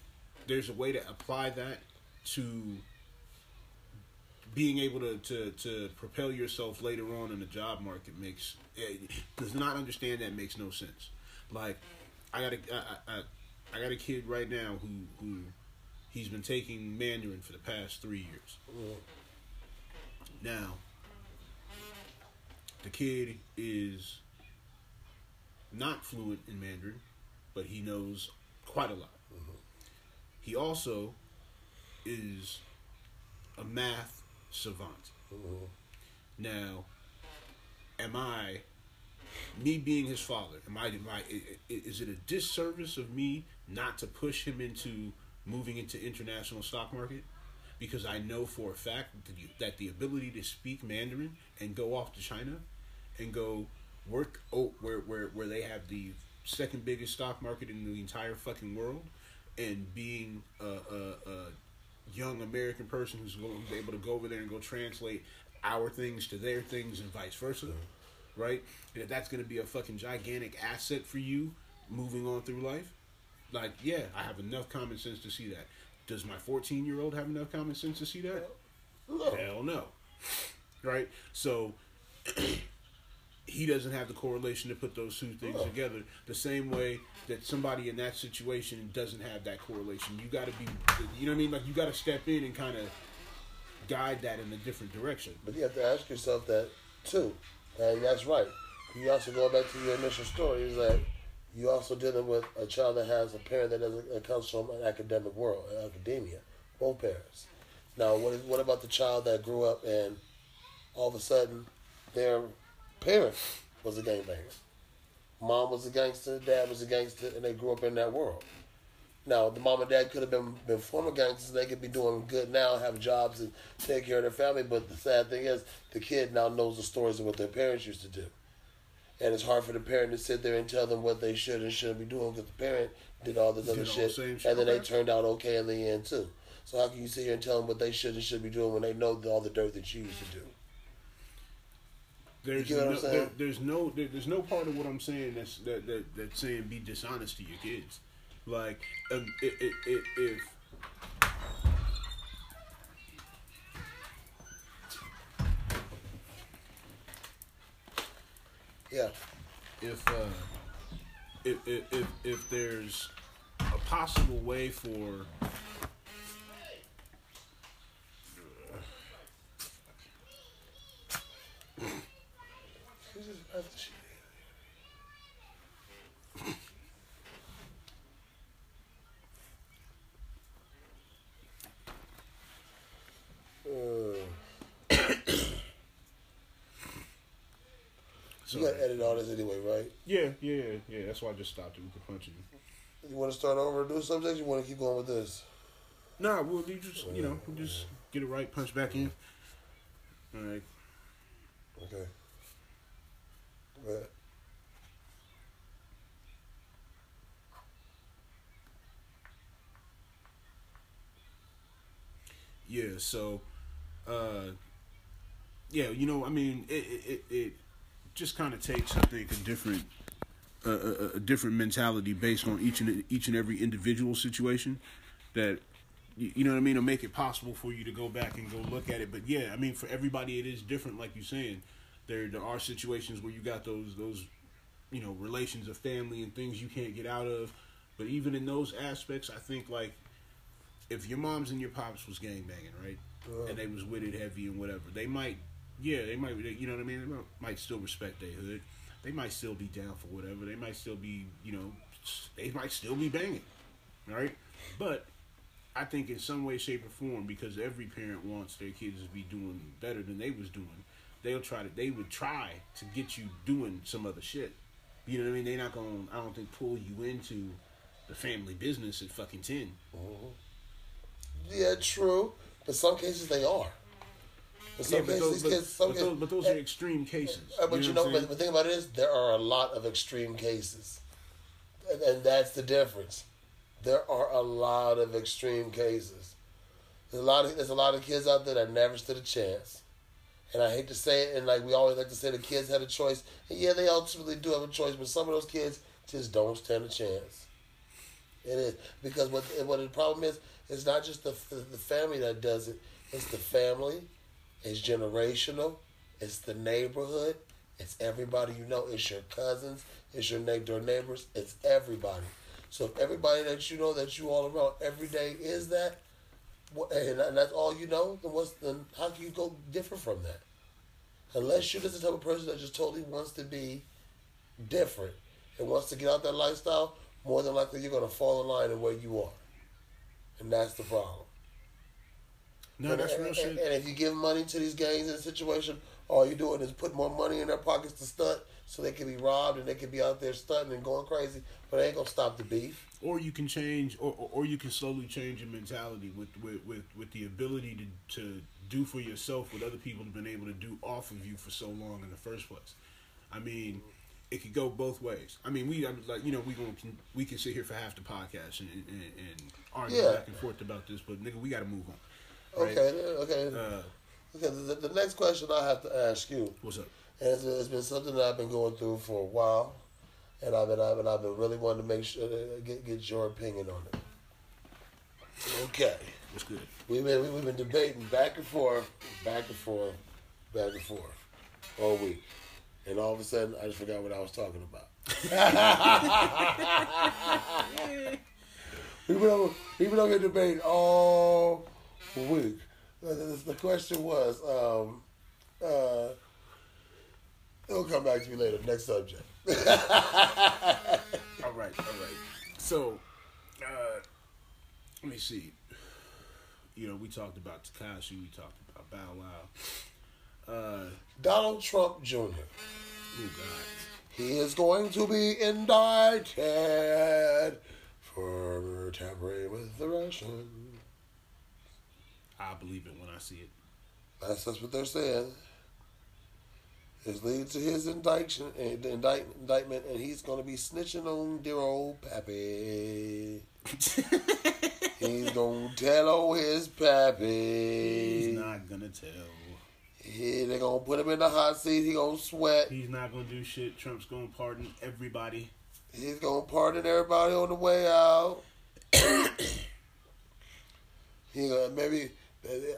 there's a way to apply that to being able to, to, to propel yourself later on in the job market, makes it, does not understand that makes no sense. Like I got a I, I, I got a kid right now who who he's been taking Mandarin for the past three years. Yeah. Now the kid is not fluent in Mandarin, but he knows quite a lot. Mm-hmm. He also is a math savant. Mm-hmm. Now, am I, me being his father, am I, am I, is it a disservice of me not to push him into moving into international stock market? Because I know for a fact that the ability to speak Mandarin and go off to China and go work oh, where where where they have the second biggest stock market in the entire fucking world, and being a, a, a young American person who's, go, who's able to go over there and go translate our things to their things and vice versa, right? And if that's going to be a fucking gigantic asset for you moving on through life, like, yeah, I have enough common sense to see that. Does my fourteen-year-old have enough common sense to see that? Hello. Hell no. Right? So... he doesn't have the correlation to put those two things oh. together the same way that somebody in that situation doesn't have that correlation. You got to be, you know what I mean? Like, you got to step in and kind of guide that in a different direction. But you have to ask yourself that, too. And that's right. You also go back to your initial story, is that you also dealing with a child that has a parent that, doesn't, that comes from an academic world, academia, both parents. Now, what, is, what about the child that grew up and all of a sudden they're... parent was a gangbanger. Mom was a gangster, dad was a gangster, and they grew up in that world. Now, the mom and dad could have been, been former gangsters, they could be doing good now, have jobs, and take care of their family, but the sad thing is, the kid now knows the stories of what their parents used to do. And it's hard for the parent to sit there and tell them what they should and shouldn't be doing, because the parent did all this other shit, and then they turned out okay in the end, too. So how can you sit here and tell them what they should and should be doing when they know all the dirt that you used to do? There's no, there, there's no there, there's no part of what I'm saying that's that, that that's saying be dishonest to your kids. Like um, it, it, it, if yeah, if uh, if, if if if there's a possible way for. So, you gotta edit all this anyway, right? Yeah, yeah, yeah. That's why I just stopped it with the punching. You want to start over and do something? You want to keep going with this? Nah, we'll you just you know we'll just get it right, punch back in. All right. Okay. Right. Yeah. So, uh, yeah. You know, I mean, it. it, it, it just kind of takes, I think, a different uh, a, a different mentality based on each and each and every individual situation that, you know what I mean, to make it possible for you to go back and go look at it. But yeah, I mean, for everybody it is different, like you're saying. There there are situations where you got those those you know relations of family and things you can't get out of. But even in those aspects, I think, like, if your moms and your pops was gangbanging, right, uh, and they was with it heavy and whatever, they might. Yeah, they might, you know what I mean? They might still respect their hood. They might still be down for whatever. They might still be, you know, they might still be banging, right? But I think in some way, shape, or form, because every parent wants their kids to be doing better than they was doing, they'll try to, they would try to get you doing some other shit. You know what I mean? They're not going to, I don't think, pull you into the family business at fucking ten. Mm-hmm. Yeah, true. But some cases they are. But some yeah, but cases, those, these kids, some but, cases, those, but those are extreme cases. Uh, but you know, you know but the thing about it is, there are a lot of extreme cases. And, and that's the difference. There are a lot of extreme cases. There's a lot of, there's a lot of kids out there that never stood a chance. And I hate to say it, and like we always like to say the kids had a choice. And yeah, they ultimately do have a choice, but some of those kids just don't stand a chance. It is. Because what, what the problem is, it's not just the, the family that does it. It's the family. It's generational. It's the neighborhood. It's everybody you know. It's your cousins. It's your neighbors. It's everybody. So if everybody that you know that you all around every day is that, and that's all you know, then, what's, then how can you go different from that? Unless you're just the type of person that just totally wants to be different and wants to get out that lifestyle, more than likely you're going to fall in line in where you are. And that's the problem. No, and, that's real shit. And, and if you give money to these gangs in a situation, all you're doing is putting more money in their pockets to stunt so they can be robbed and they can be out there stunting and going crazy, but they ain't going to stop the beef. Or you can change, or or you can slowly change your mentality with, with, with, with the ability to, to do for yourself what other people have been able to do off of you for so long in the first place. I mean, it could go both ways. I mean, we I'm like you know we gonna we can sit here for half the podcast and and, and argue yeah. back and forth about this, but nigga, we gotta move on. Right? Okay, okay. Uh, okay. The, the next question I have to ask you. What's up? It's, it's been something that I've been going through for a while, and I've been I've been, I've been really wanting to make sure to get get your opinion on it. Okay. What's good? We've been we've been debating back and forth, back and forth, back and forth all week. And all of a sudden, I just forgot what I was talking about. we went over, we went over the debate all week. The question was, um, uh, it'll come back to me later. Next subject. all right, all right. So, uh, let me see. You know, we talked about Tekashi. We talked about Bow Wow. Uh, Donald Trump Junior Oh, God. He is going to be indicted for tampering with the Russians. I believe it when I see it. That's, that's what they're saying. It's leading to his indictment, indict, indictment, and he's going to be snitching on dear old pappy. He's going to tell on his pappy. He's not going to tell. Yeah, they're going to put him in the hot seat. He's going to sweat. He's not going to do shit. Trump's going to pardon everybody. He's going to pardon everybody on the way out. He gonna, maybe,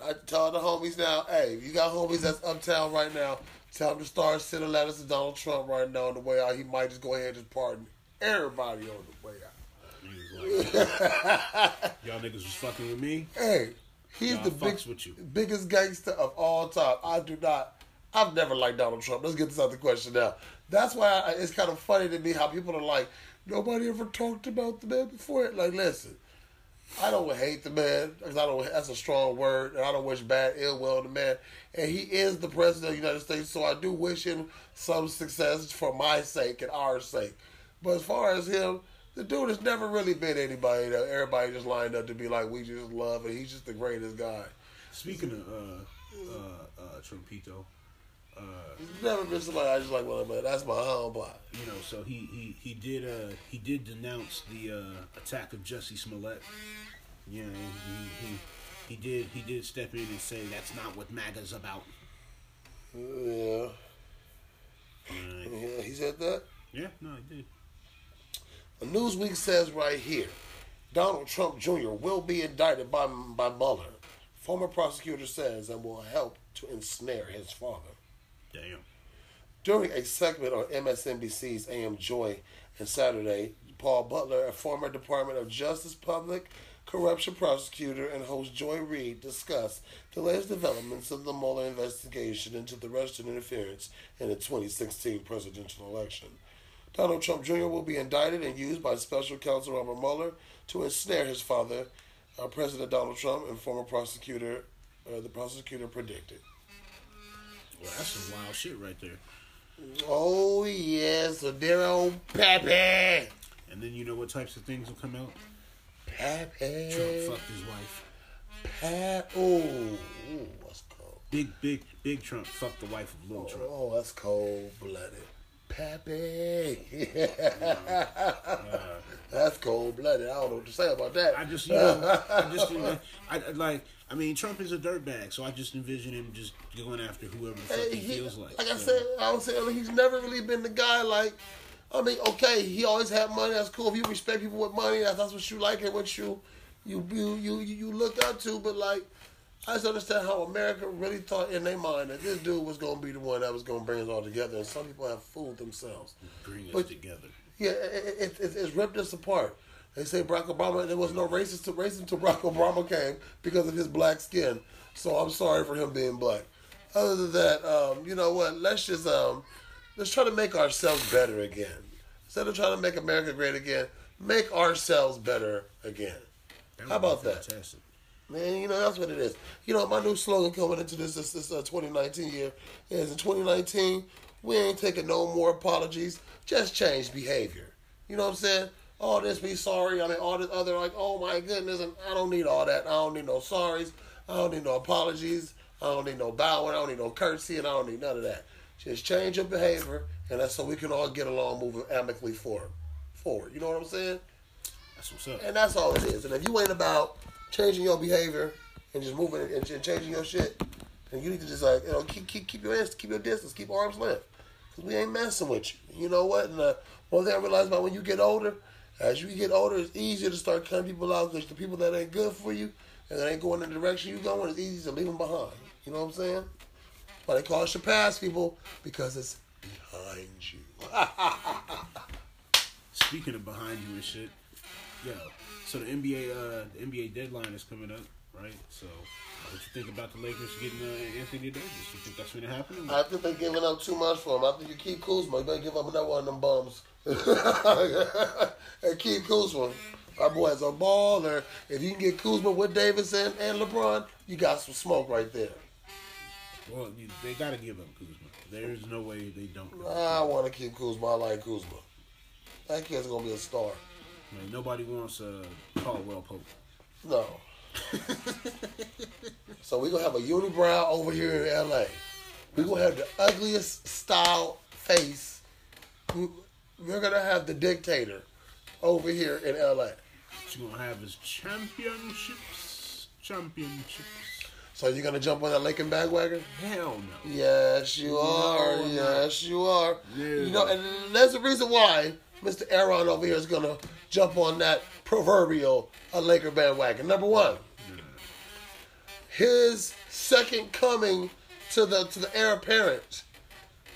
I tell the homies now, hey, if you got homies that's uptown right now, tell them to start sending letters to Donald Trump right now on the way out. He might just go ahead and just pardon everybody on the way out. Y'all niggas was fucking with me? Hey. He's nah, the big, biggest gangster of all time. I do not. I've never liked Donald Trump. Let's get this out of the question now. That's why I, it's kind of funny to me how people are like, nobody ever talked about the man before. Like, listen, I don't hate the man. Cause I don't. That's a strong word, and I don't wish bad, ill will to the man. And he is the president of the United States, so I do wish him some success for my sake and our sake. But as far as him. The dude has never really been anybody that everybody just lined up to be like, we just love, and he's just the greatest guy. Speaking of uh, uh, uh, Trumpito, uh, he's never been somebody I just like. Well, man, that's my homeboy. You know, so he he he did uh, he did denounce the uh, attack of Jussie Smollett. You know, he, he he did he did step in and say that's not what MAGA's about. Yeah. Right. Yeah, he said that. Yeah, no, he did. Newsweek says right here, Donald Trump Junior will be indicted by, by Mueller. Former prosecutor says and will help to ensnare his father. Damn. During a segment on M S N B C's A M Joy and Saturday, Paul Butler, a former Department of Justice public corruption prosecutor and host Joy Reid, discussed the latest developments of the Mueller investigation into the Russian interference in the twenty sixteen presidential election. Donald Trump Junior will be indicted and used by special counsel Robert Mueller to ensnare his father uh, President Donald Trump and former prosecutor, uh, the prosecutor predicted. Well, that's some wild shit right there. Oh, yes, yeah, so their own pappy. And then you know what types of things will come out? Pappy. Trump fucked his wife. Pap. Oh, that's cold. Big, big, big Trump fucked the wife of little oh, Trump. Oh, that's cold-blooded. Pappy. Yeah. Uh, that's cold-blooded. I don't know what to say about that. I just, you know, I just, you know, I, I, like, I mean, Trump is a dirtbag, so I just envision him just going after whoever the fuck he, he feels like. Like so. I said, I don't say, I mean, he's never really been the guy, like, I mean, okay, he always had money. That's cool. If you respect people with money, that's, that's what you like and what you you, you you you look up to. But, like, I just understand how America really thought in their mind that this dude was going to be the one that was going to bring us all together. And some people have fooled themselves. Bring us but, together. Yeah, it, it, it, it's ripped us apart. They say Barack Obama, there was no racist to racism until Barack Obama came because of his black skin. So I'm sorry for him being black. Other than that, um, you know what? Let's just... Um, Let's try to make ourselves better again. Instead of trying to make America great again, make ourselves better again. How about that? Fantastic. Man, you know, that's what it is. You know, my new slogan coming into this this, this uh, twenty nineteen year is, in twenty nineteen, we ain't taking no more apologies. Just change behavior. You know what I'm saying? All this be sorry. I mean, all this other, like, oh, my goodness, and I don't need all that. I don't need no sorries. I don't need no apologies. I don't need no bowing. I don't need no curtsy, and I don't need none of that. Just change your behavior, and that's so we can all get along moving amicably forward. forward. You know what I'm saying? That's what's up. And that's all it is. And if you ain't about changing your behavior and just moving and changing your shit, then you need to just, like, you know, keep keep, keep your hands, keep your distance, keep arms length. Because we ain't messing with you. You know what? And uh, one thing I realized about when you get older, as you get older, it's easier to start cutting people out because the people that ain't good for you and that ain't going in the direction you're going, it's easy to leave them behind. You know what I'm saying? But they call it your past, people, because it's behind you. Speaking of behind you and shit, yo, so the N B A, uh, the N B A deadline is coming up, right? So, what you think about the Lakers getting uh, Anthony Davis? You think that's going to happen? I think they're giving up too much for him. I think you keep Kuzma. You better give up another one of them bums. And keep Kuzma. Our boy's a baller. If you can get Kuzma with Davis and, and LeBron, you got some smoke right there. Well, you, they gotta give up Kuzma. There's no way they don't. Nah, I want to keep Kuzma. I like Kuzma. That kid's gonna be a star. Man, nobody wants uh, Caldwell Pope. No. So we gonna have a unibrow over here in L A. We gonna have the ugliest style face. We're gonna have the dictator over here in L A. What you gonna have is championships, championships. So you gonna jump on that Lincoln bandwagon? Hell no. Yes, you are. No, yes, you are. Yeah. You know, and that's the reason why Mister Aaron over here is gonna jump on that proverbial a Laker bandwagon. Number one, yeah. His second coming to the to the heir apparent.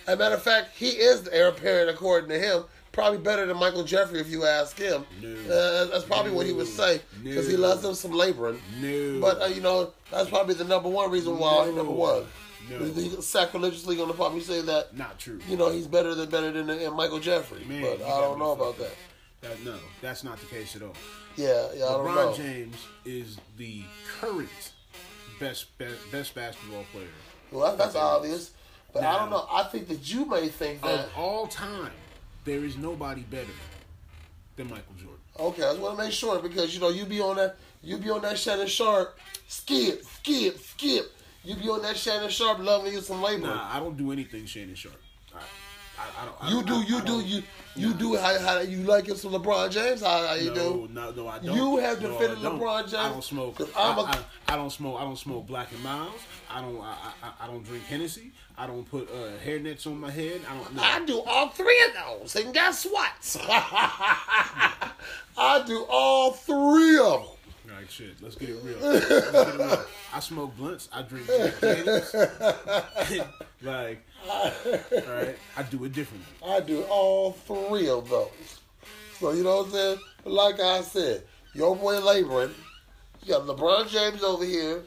As a matter of fact, he is the heir apparent according to him. Probably better than Michael Jeffrey if you ask him. No. Uh, that's probably no. what he would say because no. he loves him some laboring. No. But, uh, you know, that's probably the number one reason why. No. Number one. No. He's sacrilegiously going to probably say that. Not true. You know, he's better than better than, than Michael Jeffrey. Man, but I don't know about that. that. No, that's not the case at all. Yeah, yeah, I don't know. LeBron James is the current best best, best basketball player. Well, that, that's obvious. But now, I don't know. I think that you may think that. Of all time. There is nobody better than Michael Jordan. Okay, I just want to make sure because you know you be on that you be on that Shannon Sharp skip skip skip. You be on that Shannon Sharp loving you some labor. Nah, I don't do anything Shannon Sharp. I, I, I don't. I, you do I, you I do you you nah. do how, how you like it some LeBron James? How, how you no, do? No, no, I don't. You have defended no, LeBron James. I don't smoke. I'm a, I, I, I don't smoke. I don't smoke Black and Miles. I don't. I, I, I don't drink Hennessy. I don't put uh, hairnets on my head. I don't. No. I do all three of those, and guess what? I do all three of them. All right, shit. Let's get it real. Let's get it real. I smoke blunts. I drink Jack Daniels. Like, all right. I do it differently. I do all three of those. So you know what I'm saying? Like I said, your boy laboring. You got LeBron James over here.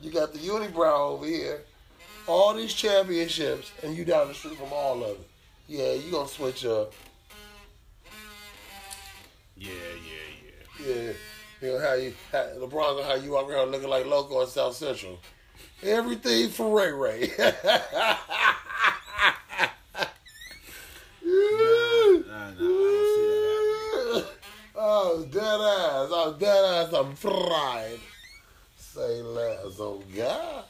You got the unibrow over here, all these championships, and you down the street from all of it. Yeah, you gonna switch up. Yeah, yeah, yeah. Yeah, You know how you, how, LeBron, know how you walk around looking like Loco in South Central. Everything for Ray Ray. Oh, dead ass. Oh, dead ass. I'm fried. Say less. Oh, God.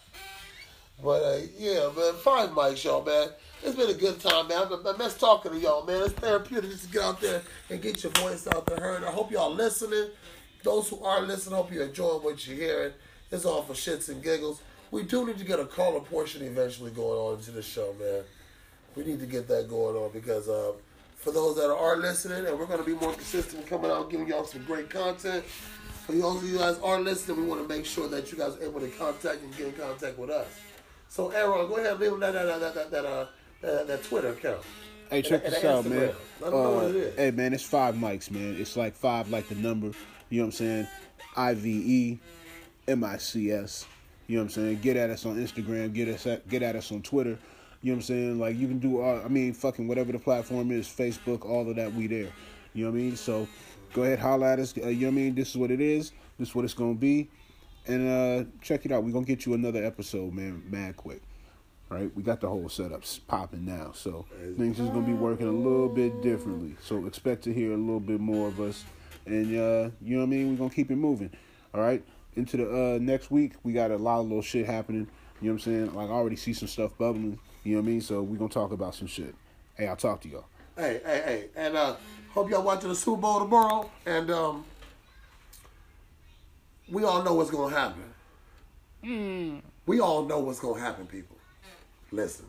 But, uh, yeah, man. Five mics, y'all, man. It's been a good time, man. I, I miss talking to y'all, man. It's therapeutic just to get out there and get your voice out there heard. I hope y'all listening. Those who are listening, I hope you're enjoying what you're hearing. It's all for shits and giggles. We do need to get a caller portion eventually going on into the show, man. We need to get that going on because uh, for those that are listening, and we're going to be more consistent coming out giving y'all some great content. For those of you guys are listening, we want to make sure that you guys are able to contact and get in contact with us. So, Aaron, go ahead and leave that, that, that, that, that, uh, that, that Twitter account. Hey, and, check and this out, Instagram. Man. Let them uh, know what it is. Hey, man, it's Five Mics, man. It's like five, like the number. You know what I'm saying? I V E M I C S. You know what I'm saying? Get at us on Instagram. Get us at, get at us on Twitter. You know what I'm saying? Like, you can do all, I mean, fucking whatever the platform is, Facebook, all of that, we there. You know what I mean? So, go ahead, holler at us. Uh, you know what I mean? This is what it is. This is what it's going to be. And uh, check it out. We're going to get you another episode, man, mad quick. Right? We got the whole setups popping now. So, things is going to be working a little bit differently. So, expect to hear a little bit more of us. And, uh, you know what I mean? We're going to keep it moving. All right? Into the uh, next week, we got a lot of little shit happening. You know what I'm saying? Like, I already see some stuff bubbling. You know what I mean? So we're going to talk about some shit. Hey, I'll talk to y'all. Hey, hey, hey. And uh, hope y'all watching the Super Bowl tomorrow. And um, we all know what's going to happen. Mm. We all know what's going to happen, people. Listen.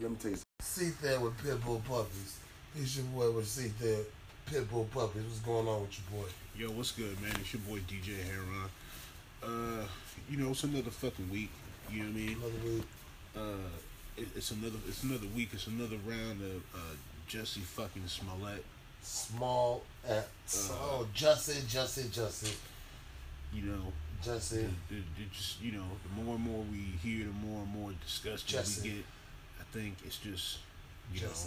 Let me tell you something. C-Thad with Pitbull Puppies. It's your boy with C-Thad, Pitbull Puppies. What's going on with your boy? Yo, what's good, man? It's your boy D J Heron. Uh, you know, it's another fucking week. You know what I mean? Another week. Uh... It's another it's another week. It's another round of uh, Jussie fucking Smollett. Small at uh, oh Jussie, Jussie, Jussie. You know, Jussie. The, the, the just you know, the more and more we hear, the more and more disgusting Jussie. We get. I think it's just you Jussie.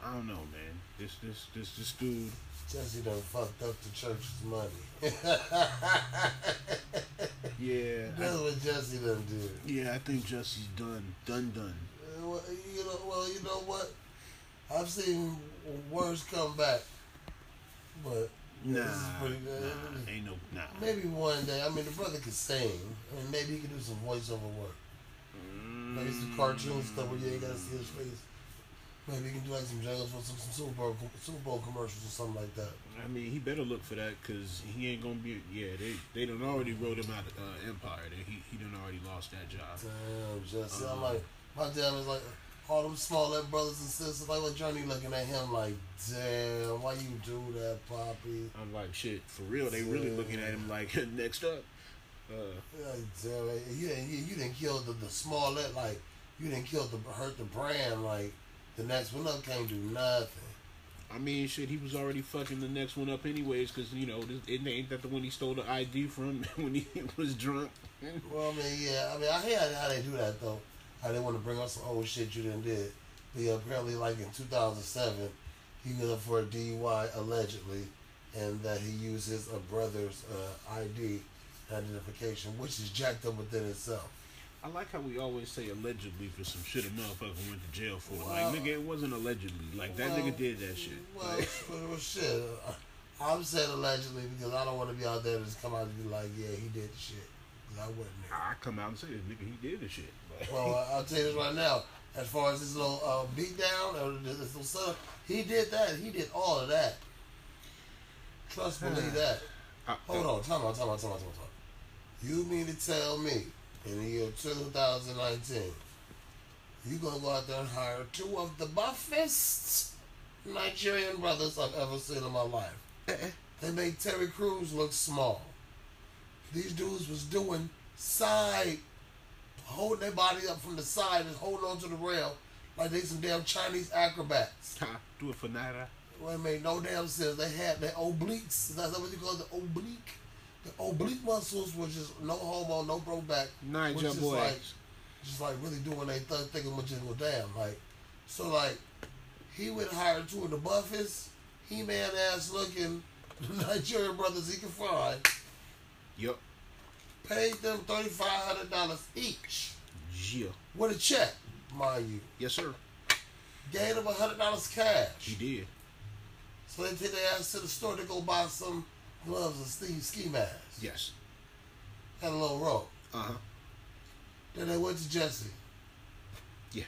know, I don't know, man. This this this this dude. Jussie done fucked up the church's money. Yeah. That's I, what Jussie done did. Yeah, I think Jussie's done, done, done. Uh, well, you know, well, you know what? I've seen worse come back, but nah, this is pretty good. Nah, ain't no nah. Maybe one day. I mean, the brother could sing. I mean, maybe he could do some voiceover work. Mm. Like some cartoon stuff where you ain't gotta see his face. Maybe he can do like some jingles for some, some Super Bowl Super Bowl commercials or something like that. I mean, he better look for that because he ain't gonna be. Yeah, they they done already wrote him out of uh, Empire. They, he he done already lost that job. Damn, Jussie, um, I'm like my dad was like all them Smollett brothers and sisters. Like what Johnny looking at him like, damn, why you do that, Poppy? I'm like, shit, for real. They damn. Really looking at him like next up. Uh, like, damn, like, you didn't you, you didn't kill the the Smollett like you didn't kill the hurt the brand like. The next one up can't do nothing. I mean, shit, he was already fucking the next one up anyways, because, you know, it ain't that the one he stole the I D from when he was drunk. Well, I mean, yeah. I mean, I hear how they do that, though. How they want to bring up some old shit you done did. But yeah, apparently, like, in two thousand seven, he was up for a D U I, allegedly, and that he used his uh, brother's uh, I D identification, which is jacked up within itself. I like how we always say allegedly for some shit a motherfucker went to jail for. Well, like, nigga, it wasn't allegedly. Like, that well, nigga did that shit. Well, like, well shit. I'm saying allegedly because I don't want to be out there and just come out and be like, yeah, he did the shit. Because I wasn't there. I come out and say, nigga, he did the shit. Like, well, I'll tell you this right now. As far as this little uh, beatdown or this little stuff, he did that. He did all of that. Trust me, that. I, Hold I, on. Time out, time out, time out, time out. You mean to tell me in the year two thousand nineteen, you gonna go out there and hire two of the buffest Nigerian brothers I've ever seen in my life. They made Terry Crews look small. These dudes was doing side, holding their body up from the side and holding onto the rail like they some damn Chinese acrobats. Do it for nada. Well, it made no damn sense. They had their obliques. Is that what you call it? The oblique? The oblique muscles were just no homo, no bro back. Nine jump boys. Like, just like really doing their thug thing and just go damn. Like, so like, he went hired two of the buffest, He-Man ass looking Nigerian brothers he can find. Yep. Paid them thirty-five hundred dollars each. Yeah. With a check, mind you. Yes, sir. Gave them one hundred dollars cash. He did. So they take their ass to the store to go buy some gloves and Steve ski masks. Yes. Had a little rope. Uh-huh. Then they went to Jussie. Yeah.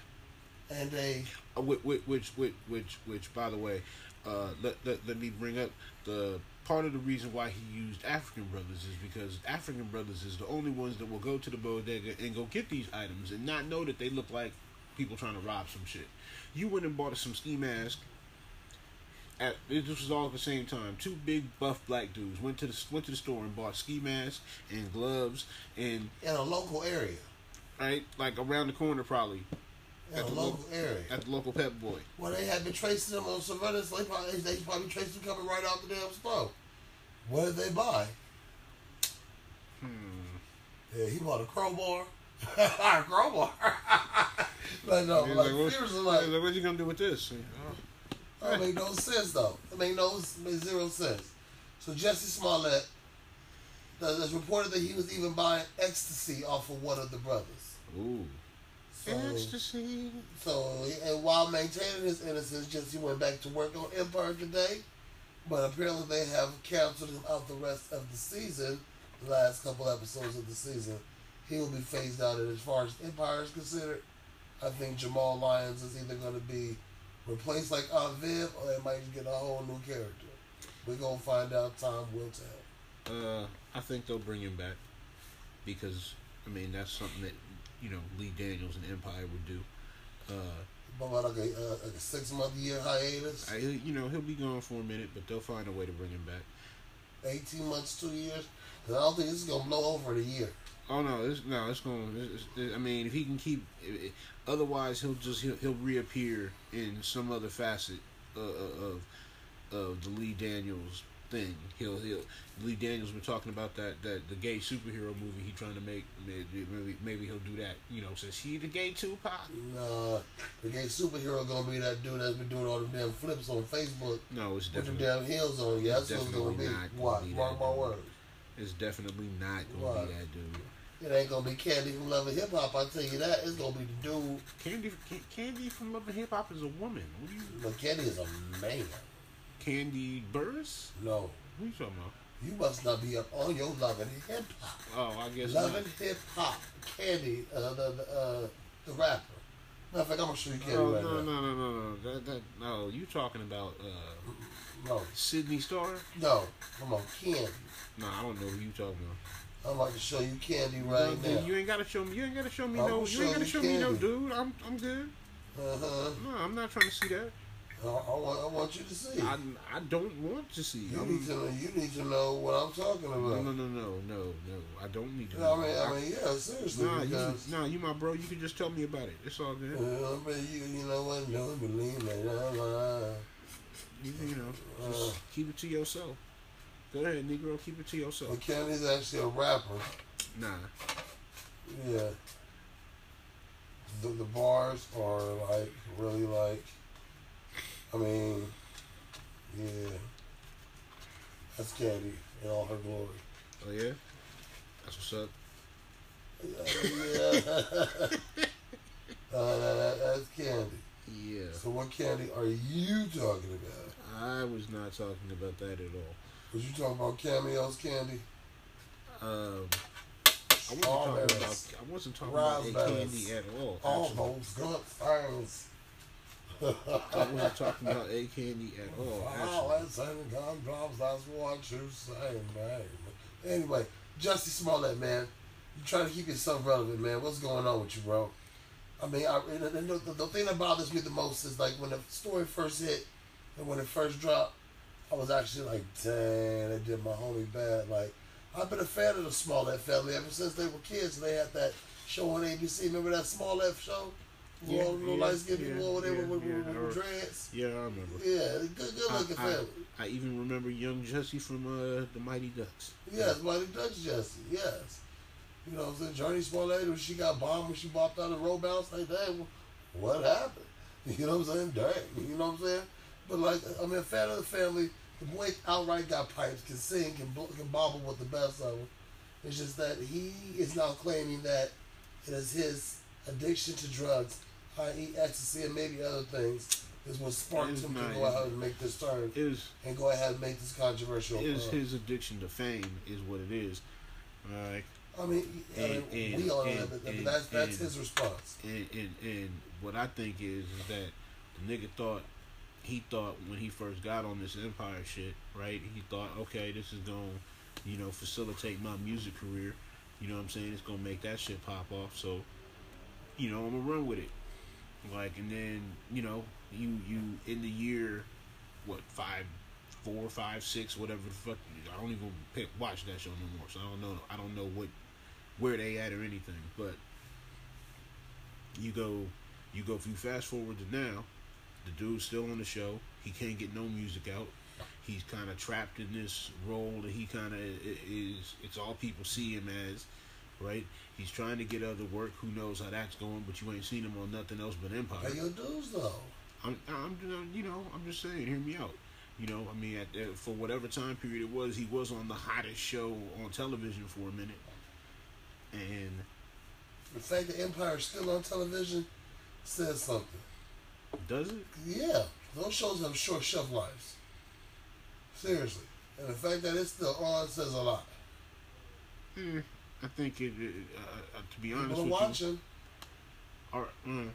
And they... Which, which, which, which, which by the way, uh, let, let, let me bring up the... Part of the reason why he used African brothers is because African brothers is the only ones that will go to the bodega and go get these items and not know that they look like people trying to rob some shit. You went and bought some ski mask. At, this was all at the same time. Two big buff black dudes went to the went to the store and bought ski masks and gloves and in a local area, right? Like around the corner, probably. At, at the local, local area. At the local Pep Boy. Well, they had been tracing them on surveillance. They probably, they probably traced them coming right out the damn store. What did they buy? Hmm. Yeah, he bought a crowbar. A crowbar. Like, no, like, like, what, seriously, like, like, what you going to do with this? Oh. That make no sense, though. It make no, make zero sense. So, Jussie Smollett, it's reported that he was even buying ecstasy off of one of the brothers. Ooh. So, ecstasy. So, and while maintaining his innocence, Jussie went back to work on Empire today, but apparently they have canceled him out the rest of the season, the last couple episodes of the season. He will be phased out, and as far as Empire is considered, I think Jamal Lyons is either going to be replaced like Aunt Viv, or they might get a whole new character. We're going to find out. Time will tell. Uh, I think they'll bring him back, because, I mean, that's something that... you know, Lee Daniels and Empire would do. Uh, about like a, uh, like a six-month year hiatus? I, you know, he'll be gone for a minute, but they'll find a way to bring him back. eighteen months, two years? Because I don't think this is going to blow over in a year. Oh, no, it's, no, it's going to... I mean, if he can keep... It, it, otherwise, he'll just... He'll, he'll reappear in some other facet uh, of of the Lee Daniels thing. He'll... he'll Lee Daniels been talking about that, that the gay superhero movie he trying to make. Maybe, maybe he'll do that. You know, says he the gay Tupac. Nah, the gay superhero gonna be that dude that's been doing all them damn flips on Facebook. No, it's definitely with them damn heels on. Yeah, that's what's gonna be. What? Mark my words. It's definitely not gonna right. be that dude. It ain't gonna be Candy from Love and Hip Hop. I tell you that. It's gonna be the dude. Candy, Candy from Love and Hip Hop is a woman. What do you? But Candy is a man. Candy Burris? No. Who you talking about? You must not be up on your Love and Hip Hop. Oh, I guess Love and Hip Hop. Candy, uh, the, the, uh, the rapper. Matter of fact, I'm going to show you Candy oh, right no, now. No, no, no, no. That, that, no, you talking about uh, no. Sydney Star? No, come on, Candy. No, I don't know who you talking about. I'm about to show you Candy right no, now. You ain't got to show me. You ain't got to show me I'm no. Show you ain't got to show Candy. me no, dude. I'm, I'm good. Uh huh. No, I'm not trying to see that. I, I, want, I want you to see. I, I don't want to see. You I'm, need to. Know, you need to know what I'm talking about. No, no, no, no, no, no. I don't need to. No, know. I mean, I, I mean, yeah, seriously. Nah, you, nah, you my bro. You can just tell me about it. It's all good. Uh, I mean, you, you know what? Don't believe me. Nah, nah. You, you know, just uh, keep it to yourself. Go ahead, Negro. Keep it to yourself. But Kenny's actually a rapper. Nah. Yeah. The the bars are like really like. I mean, yeah, that's Candy in all her glory. Oh yeah, that's what's up. Yeah, yeah. uh, that, that's Candy. Yeah. So what Candy are you talking about? I was not talking about that at all. Was you talking about cameos, Candy? Um, I wasn't all talking about. I wasn't talking about a Candy at all. Almost good things. I wasn't talking about A Candy at all. Violence and gun drops, that's what you say, man. Anyway, Jussie Smollett, man. You try to keep yourself relevant, man. What's going on with you, bro? I mean, I, the, the, the thing that bothers me the most is, like, when the story first hit and when it first dropped, I was actually like, dang, they did my homie bad. Like, I've been a fan of the Smollett family ever since they were kids. They had that show on A B C. Remember that Smollett show? Yeah, yeah, lights yeah, yeah, war, whatever, yeah, with, yeah, with, with dreads. Yeah, I remember. Yeah, good, good looking I, I, family. I even remember young Jussie from uh, the Mighty Ducks. Yes, yeah. Mighty Ducks Jussie. Yes, you know, the Journey Smollett when she got bombed when she bopped out of the road bounce like that. What happened? You know what I'm saying? Dang. You know what I'm saying? But like, I mean, a fan of the family the boy outright got pipes, can sing, can, can bobble with the best of them. It's just that he is now claiming that it is his addiction to drugs, that is ecstasy and maybe other things, is what sparked him to go ahead and make this turn is, and go ahead and make this controversial. It is uh, his addiction to fame is what it is. All right. I mean, and, I mean and, we all know that, but that's, that's and, his response. And, and, and what I think is, is that the nigga thought, he thought when he first got on this Empire shit, right? He thought, okay, this is going to, you know, facilitate my music career. You know what I'm saying? It's going to make that shit pop off. So, you know, I'm going to run with it. Like, and then, you know, you, you in the year, what, five, four, five, six, whatever the fuck, I don't even pick, watch that show no more. So I don't know, I don't know what, where they at or anything. But you go, you go, if you fast forward to now, the dude's still on the show. He can't get no music out. He's kind of trapped in this role that he kind of is. It's all people see him as, right? He's trying to get other work. Who knows how that's going? But you ain't seen him on nothing else but Empire. Hey, your dudes though. I'm, I'm, you know, I'm just saying. Hear me out. You know, I mean, at the, for whatever time period it was, he was on the hottest show on television for a minute. And the fact that Empire is still on television says something. Does it? Yeah. Those shows have short shelf lives. Seriously. And the fact that it's still on says a lot. Hmm. I think it, it uh, to be honest people with watching. You. People watching.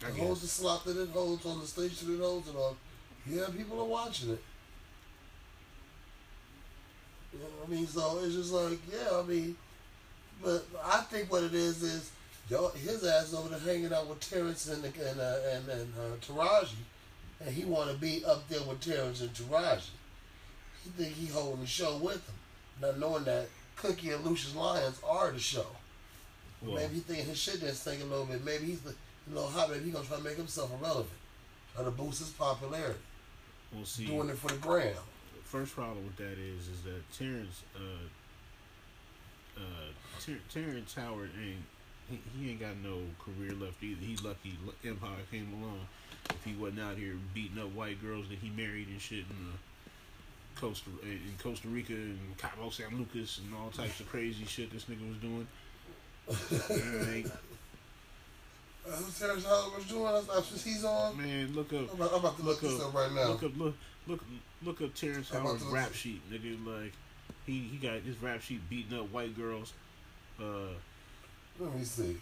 It holds the slot that it holds on the station it holds it on. Yeah, people are watching it. You know what I mean? So it's just like, yeah, I mean, but I think what it is is, yo, his ass over there hanging out with Terrence and and uh, and, and uh, Taraji, and he want to be up there with Terrence and Taraji. He think he holding the show with them, not knowing that Cookie and Lucius Lyons are the show. Well, maybe he think his shit didn't stink a little bit. Maybe he's the you know hot baby. He gonna try to make himself irrelevant, try to boost his popularity. We'll see. Doing it for the gram. First problem with that is is that Terrence, uh, uh, Ter- Terrence Howard ain't. He, he ain't got no career left either. He lucky Empire came along. If he wasn't out here beating up white girls that he married and shit in uh, Costa in Costa Rica and Cabo San Lucas and all types of crazy shit this nigga was doing. Right. Who's Terrence Howard was doing? That's not what he's on. Man, look up. I'm about, I'm about to look, look up, this up right now. Look up, look, look, look up Terrence Howard's rap sheet, nigga. Like he, he got his rap sheet beating up white girls. Uh. Let me see.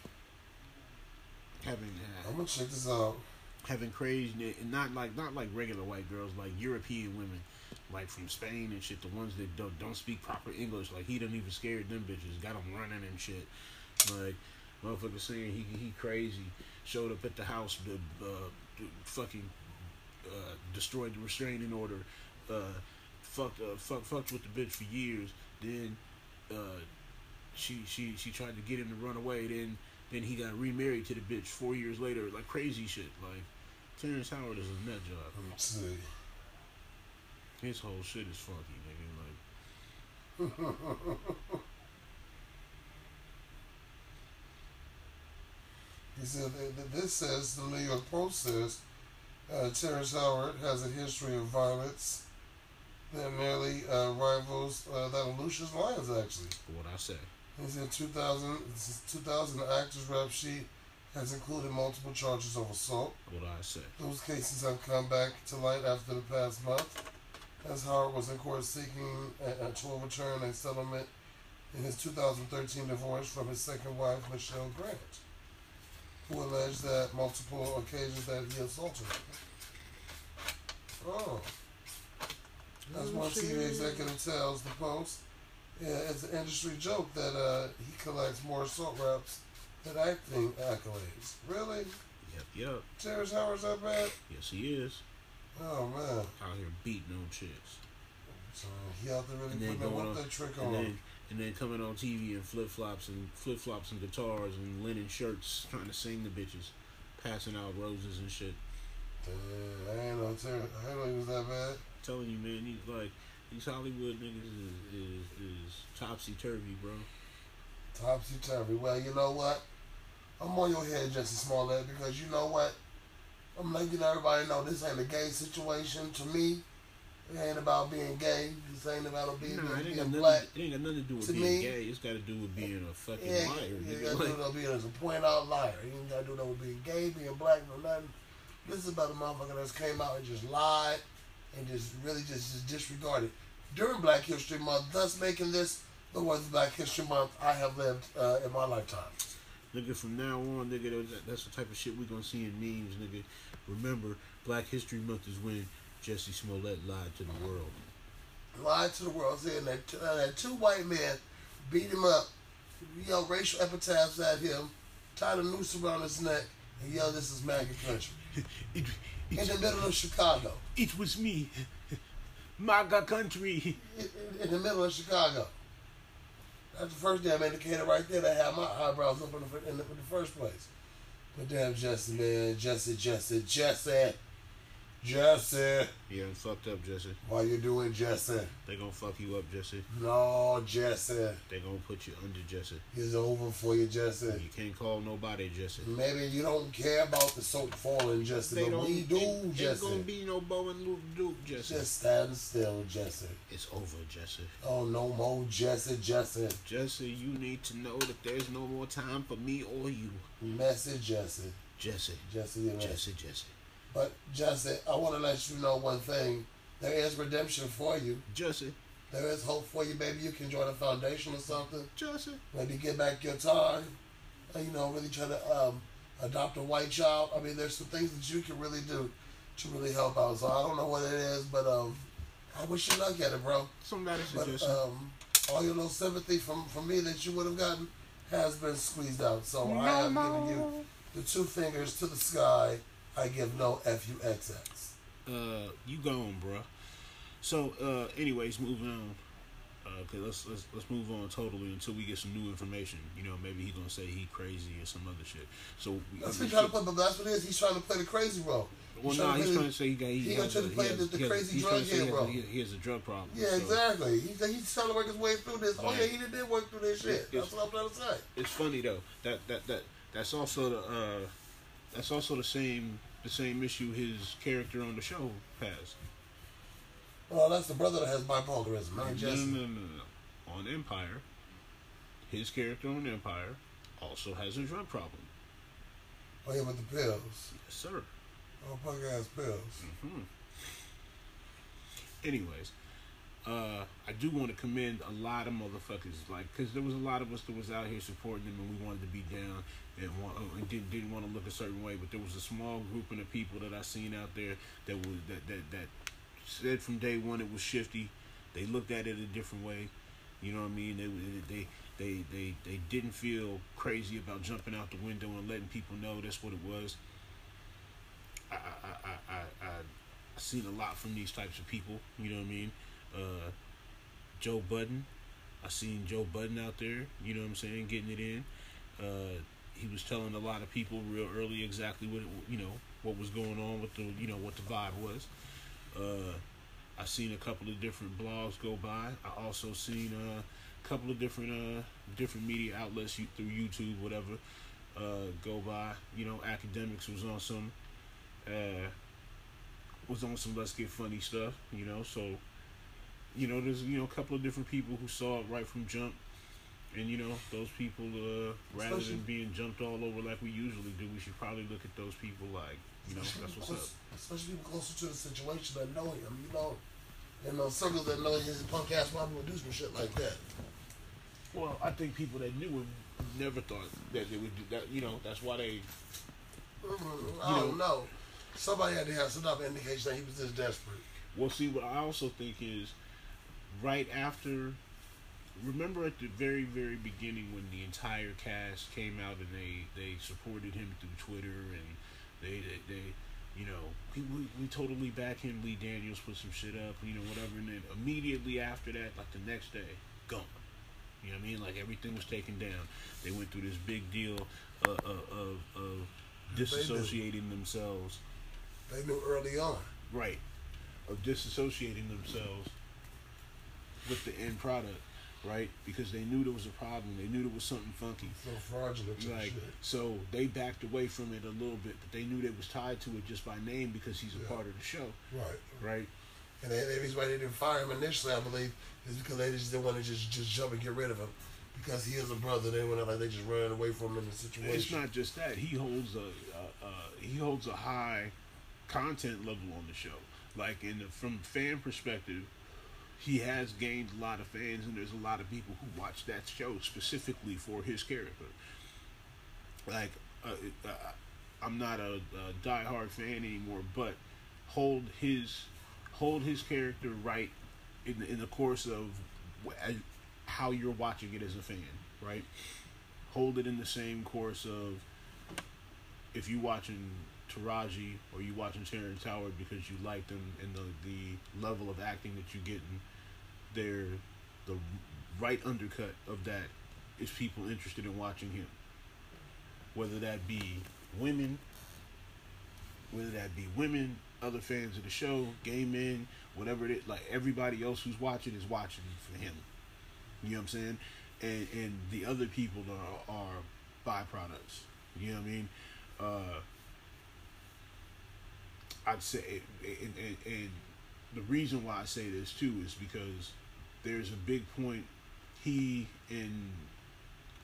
Having uh, I'm gonna check this out. Having crazy, not like not like regular white girls, like European women, like from Spain and shit. The ones that don't don't speak proper English. Like he don't even scare them bitches. Got them running and shit. Like motherfucker saying he he crazy. Showed up at the house, uh, fucking uh, destroyed the restraining order. Uh, fucked uh, fuck fucked with the bitch for years. Then. Uh, She, she she tried to get him to run away. Then then he got remarried to the bitch four years later. Like crazy shit. Like Terrence Howard is a nut job. Let's see. His whole shit is funky, nigga. Like he said. This says the New York Post says uh, Terrence Howard has a history of violence. They're merely uh, rivals uh, that of Lucius Lyons, actually. What I say. He said two thousand, since two thousand, the actor's rap sheet has included multiple charges of assault. What I say. Those cases have come back to light after the past month, as Howard was in court seeking a, a to overturn a settlement in his two thousand thirteen divorce from his second wife, Michelle Grant, who alleged that multiple occasions that he assaulted her. Oh. As one T V executive tells the Post, yeah, it's an industry joke that uh, he collects more assault raps than acting accolades. Really? Yep, yep. Terrence Howard's that bad? Yes, he is. Oh, man. Out here beating on chicks. So he out there really putting on, that trick on. And then, and then coming on T V in flip-flops and flip-flops and guitars and linen shirts, trying to sing the bitches, passing out roses and shit. Dude, I ain't know Terrence. I didn't know he was that bad. Telling you, man, he's like these Hollywood niggas is is, is topsy turvy, bro. Topsy turvy. Well, you know what? I'm on your head, Jussie Smollett, because you know what? I'm letting everybody know this ain't a gay situation to me. It ain't about being gay. This ain't about being, nah, being, being black. Nothing, it ain't got nothing to do with to being me, gay. It's got to do with being a fucking yeah, liar. It ain't got to do with being a point-out liar. It ain't got to do that with being gay, being black, or nothing. This is about a motherfucker that's came out and just lied and just really just, just disregarded during Black History Month, thus making this the worst Black History Month I have lived uh, in my lifetime. Nigga, from now on, nigga, that's the type of shit we're going to see in memes, nigga. Remember, Black History Month is when Jussie Smollett lied to the world. Lied to the world, saying that, uh, that two white men beat him up, yelled racial epithets at him, tied a noose around his neck, and yelled, "This is MAGA country." It, it, in the middle of Chicago. It was me. MAGA country. In, in, in the middle of Chicago. That's the first damn indicator right there that had my eyebrows up in the, in the, in the first place. But damn Jussie, man. Jussie, Jussie, Jussie. Jussie. Yeah, I'm fucked up, Jussie. Why you doing, Jussie? They gonna fuck you up, Jussie. No, Jussie. They gonna put you under, Jussie. It's over for you, Jussie. You can't call nobody, Jussie. Maybe you don't care about the soap falling, Jussie. They but we do, Jussie. Ain't gonna be no Bo and Luke Duke, Jussie. Just stand still, Jussie. It's over, Jussie. Oh, no more, Jussie, Jussie. Jussie, you need to know that there's no more time for me or you. Message, Jussie. Jussie. Jussie, right. Jussie, Jussie. But, Jussie, I want to let you know one thing. There is redemption for you. Jussie. There is hope for you, baby. You can join a foundation or something. Jussie. Maybe get back your time. You know, really try to um, adopt a white child. I mean, there's some things that you can really do to really help out. So, I don't know what it is, but um, I wish you luck at it, bro. Somebody should, um, all your little sympathy from, from me that you would have gotten has been squeezed out. So, no, I have no. given you the two fingers to the sky. I give no F U X X. Uh, you gone, bro. So, uh, anyways, moving on. Uh, cause let's let's let's move on totally until we get some new information. You know, maybe he's gonna say he crazy or some other shit. So that's what he's trying to play. But that's what it is. He's trying to play the crazy role. Well, no, nah, he's trying to say he got. He, he has, trying to play has, the, the has, crazy drug game role. He, he has a drug problem. Yeah, so. Exactly. He's he's trying to work his way through this. Right. Oh yeah, he did, did work through this shit. That's what I'm trying to say. It's funny though. That that that that's also the uh, that's also the same. The same issue his character on the show has. Well, that's the brother that has bipolarism. No, no, no, no, no. On Empire, his character on Empire also has a drug problem. Oh, yeah, with the pills. Yes, sir. Oh, punk ass pills. Mm-hmm. Anyways, uh, I do want to commend a lot of motherfuckers, like, because there was a lot of us that was out here supporting them, and we wanted to be down. And, want, and didn't, didn't want to look a certain way, but there was a small group of the people that I seen out there that was that, that that said from day one it was shifty. They looked at it a different way, you know what I mean? They they they they, they didn't feel crazy about jumping out the window and letting people know that's what it was. I I I I, I seen a lot from these types of people, you know what I mean? Uh, Joe Budden, I seen Joe Budden out there, you know what I'm saying, getting it in. Uh, He was telling a lot of people real early exactly what it, you know what was going on with the you know what the vibe was. Uh, I seen a couple of different blogs go by. I also seen uh, a couple of different uh, different media outlets through YouTube, whatever, uh, go by. You know, Academics was on some uh, was on some let's get funny stuff. You know, so you know there's you know a couple of different people who saw it right from jump. And, you know, those people, uh, rather especially, than being jumped all over like we usually do, we should probably look at those people like, you know, that's what's close, up. Especially people closer to the situation that know him, you know, and those circles that know his punk ass probably would do some shit like that. Well, I think people that knew him never thought that they would do that, you know, that's why they... Mm-hmm. I don't know, know. Somebody had to have some type of indication that he was just desperate. Well, see, what I also think is, right after... Remember at the very, very beginning when the entire cast came out and they, they supported him through Twitter and they, they, they you know, we, we, we totally back him. Lee Daniels put some shit up, you know, whatever. And then immediately after that, like the next day, gone. You know what I mean? Like everything was taken down. They went through this big deal of, of, of disassociating themselves. They knew early on. Right. Of disassociating themselves with the end product. right? Because they knew there was a problem. They knew there was something funky. So fraudulent. Like, so they backed away from it a little bit, but they knew they was tied to it just by name because he's a yeah. part of the show. Right. Right? And the reason why they didn't fire him initially, I believe, is because they just didn't want to just, just jump and get rid of him. Because he is a brother, they went out like they just ran away from him in the situation. It's not just that. He holds a, a, a he holds a high content level on the show. Like, in the, from fan perspective, he has gained a lot of fans, and there's a lot of people who watch that show specifically for his character. Like, uh, uh, I'm not a, a diehard fan anymore, but hold his hold his character right in the, in the course of how you're watching it as a fan, right? Hold it in the same course of if you watching Taraji or you watching Terrence Howard because you like them and the the level of acting that you're getting, they're the right undercut of that is people interested in watching him. Whether that be women, whether that be women, other fans of the show, gay men, whatever it is, like everybody else who's watching is watching for him. You know what I'm saying? And and the other people are are byproducts. You know what I mean? Uh I'd say, and, and, and the reason why I say this too is because there's a big point. He and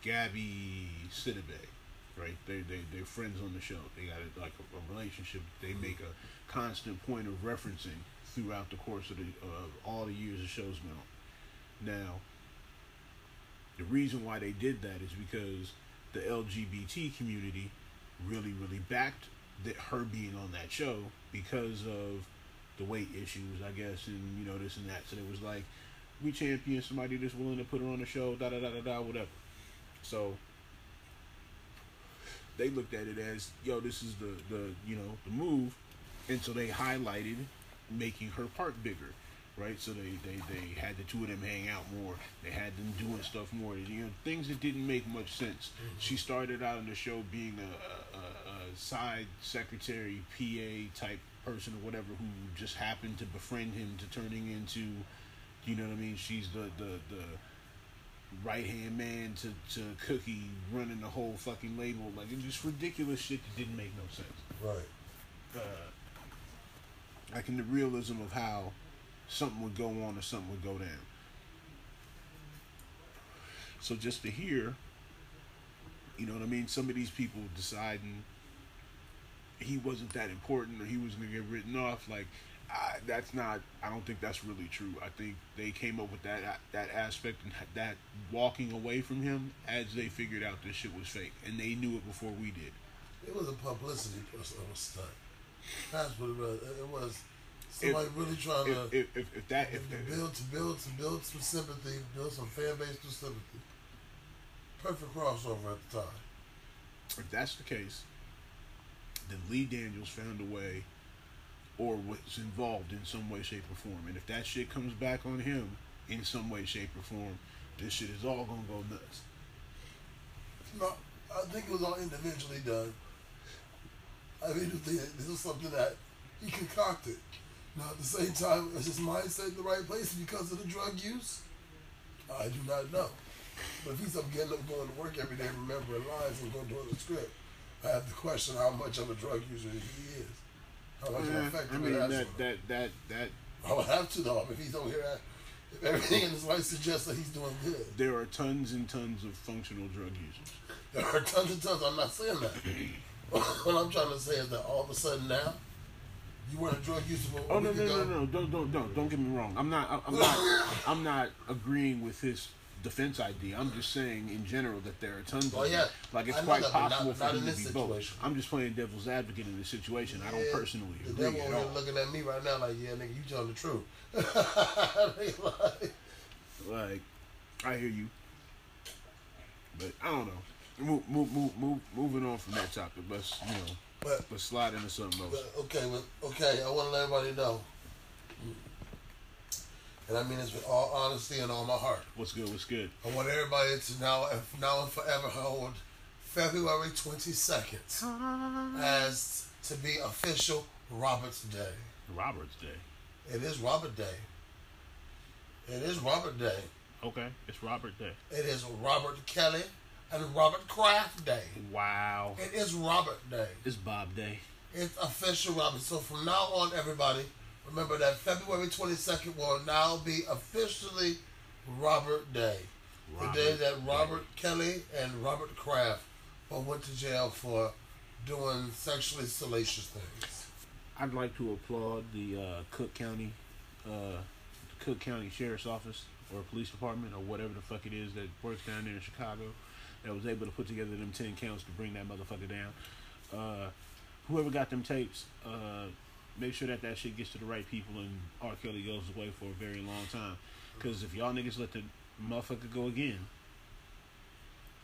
Gabby Sidibe, right? They they they're friends on the show. They got a, like a, a relationship. They make a constant point of referencing throughout the course of the of all the years the show's been on. Now, the reason why they did that is because the L G B T community really really backed that her being on that show because of the weight issues, I guess, and you know, this and that. So it was like, we champion somebody that's willing to put her on the show, da da da da da, whatever. So they looked at it as, yo, this is the, the you know, the move, and so they highlighted making her part bigger, right? So they, they, they had the two of them hang out more. They had them doing stuff more, you know, things that didn't make much sense. Mm-hmm. She started out on the show being a, a, a side secretary, P A type person or whatever, who just happened to befriend him to turning into, you know what I mean, she's the the, the right hand man to, to Cookie running the whole fucking label. Like, it's just ridiculous shit that didn't make no sense. Right. Uh, like in the realism of how something would go on or something would go down. So just to hear, you know what I mean, some of these people deciding he wasn't that important or he was going to get written off, like, I, that's not, I don't think that's really true. I think they came up with that that aspect and that walking away from him as they figured out this shit was fake, and they knew it before we did. It was a publicity stunt. That's what it was. It was somebody if, really trying if, to, if, if, if that, if to that, build if, to build to build some sympathy, build some fan base to sympathy. Perfect crossover at the time. If that's the case, then Lee Daniels found a way or was involved in some way, shape, or form. And if that shit comes back on him in some way, shape, or form, this shit is all going to go nuts. No, I think it was all individually done. I mean, this was something that he concocted. Now, at the same time, is his mindset in the right place because of the drug use? I do not know. But if he's up getting up going to work every day, remembering lines and going to do the script, I have to question how much of a drug user he is. How much yeah, of an effect I mean, that, that, that, that. I would have to though if he's over here. If everything in his life suggests that he's doing good. There are tons and tons of functional drug users. There are tons and tons. I'm not saying that. What I'm trying to say is that all of a sudden now, you weren't a drug user. Oh no no, no no no don't don't don't don't get me wrong. I'm not I'm not I'm not agreeing with his defense idea. I'm just saying in general that there are tons of oh, yeah. like it's quite that, possible not, for not him to be both. I'm just playing devil's advocate in this situation. Yeah, I don't personally the agree devil at all. Looking at me right now like, yeah, nigga, you telling the truth. like, like, I hear you, but I don't know. Move, move, move, move, moving on from that topic. Let's you know, but, let's slide into something else. But, okay, but, okay. I want to let everybody know. And I mean this with all honesty and all my heart. What's good, what's good? I want everybody to now and now and forever hold February twenty-second as to be official Robert's Day. Robert's Day. It is Robert Day. It is Robert Day. Okay, it's Robert Day. It is Robert Kelly and Robert Kraft Day. Wow. It is Robert Day. It's Bob Day. It's official Robert. So from now on, everybody, remember that February twenty-second will now be officially Robert Day. Robert the day that Robert Day. Kelly and Robert Kraft both went to jail for doing sexually salacious things. I'd like to applaud the uh, Cook County uh, Cook County Sheriff's Office or Police Department or whatever the fuck it is that works down there in Chicago that was able to put together them ten counts to bring that motherfucker down. Uh, whoever got them tapes, uh, make sure that that shit gets to the right people and R. Kelly goes away for a very long time. Because if y'all niggas let the motherfucker go again,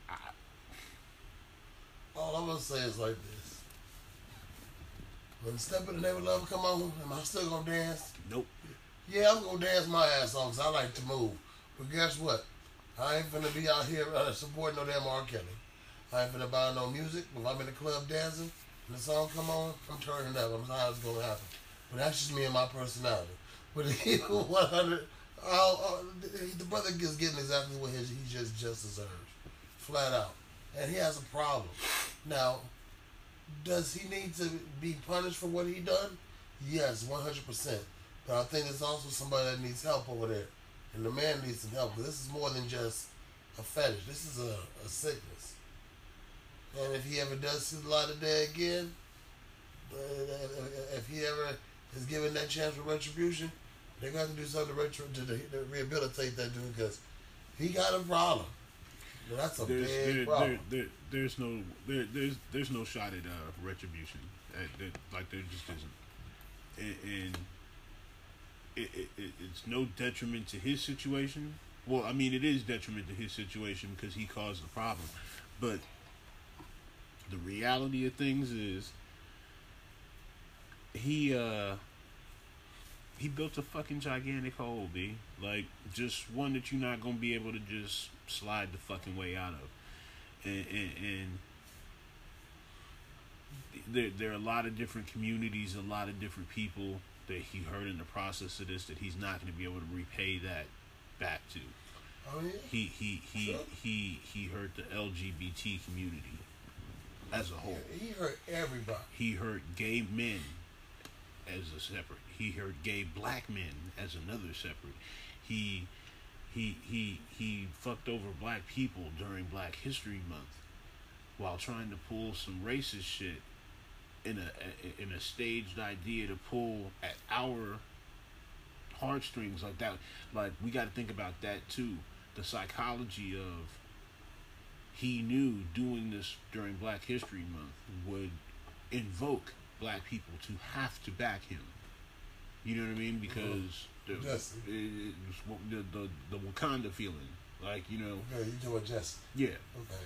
I... all I'm gonna say is like this: when Step in the Name of Love come on, am I still gonna dance? Nope. Yeah, I'm gonna dance my ass off because I like to move. But guess what? I ain't finna be out here uh, supporting no damn R. Kelly. I ain't finna buy no music. If I'm in the club dancing and the song come on, I'm turning up. I'm not it's gonna happen. But that's just me and my personality. But he one hundred. Oh, oh, the brother is getting exactly what his, he just just deserves, flat out, and he has a problem. Now, does he need to be punished for what he done? Yes, one hundred percent. But I think there's also somebody that needs help over there, and the man needs some help. Because this is more than just a fetish. This is a, a sickness. And if he ever does see the light of day again, if he ever is given that chance for retribution, they're going to have to do something to, retro, to, to rehabilitate that dude because he got a problem. Well, that's a there's, big there, problem. There, there, there's no there, there's there's no shot at uh, retribution. At, there, like there just isn't, and, and it, it, it it's no detriment to his situation. Well, I mean, it is detriment to his situation because he caused the problem, but the reality of things is he. Uh, He built a fucking gigantic hole, B. Like, just one that you're not going to be able to just slide the fucking way out of. And, and, and there, there are a lot of different communities, a lot of different people that he hurt in the process of this that he's not going to be able to repay that back to. Oh, yeah? He, he, he, sure. he, he hurt the L G B T community as a whole. Yeah, he hurt everybody. He hurt gay men as a separate. He hurt gay black men as another separate. He he he he fucked over black people during Black History Month while trying to pull some racist shit in a in a staged idea to pull at our heartstrings like that. Like, we got to think about that too. The psychology of he knew doing this during Black History Month would invoke black people to have to back him. You know what I mean? Because the, yes. it, it, the, the the Wakanda feeling, like, you know. Yeah, you doing Jesse. Yeah. Okay.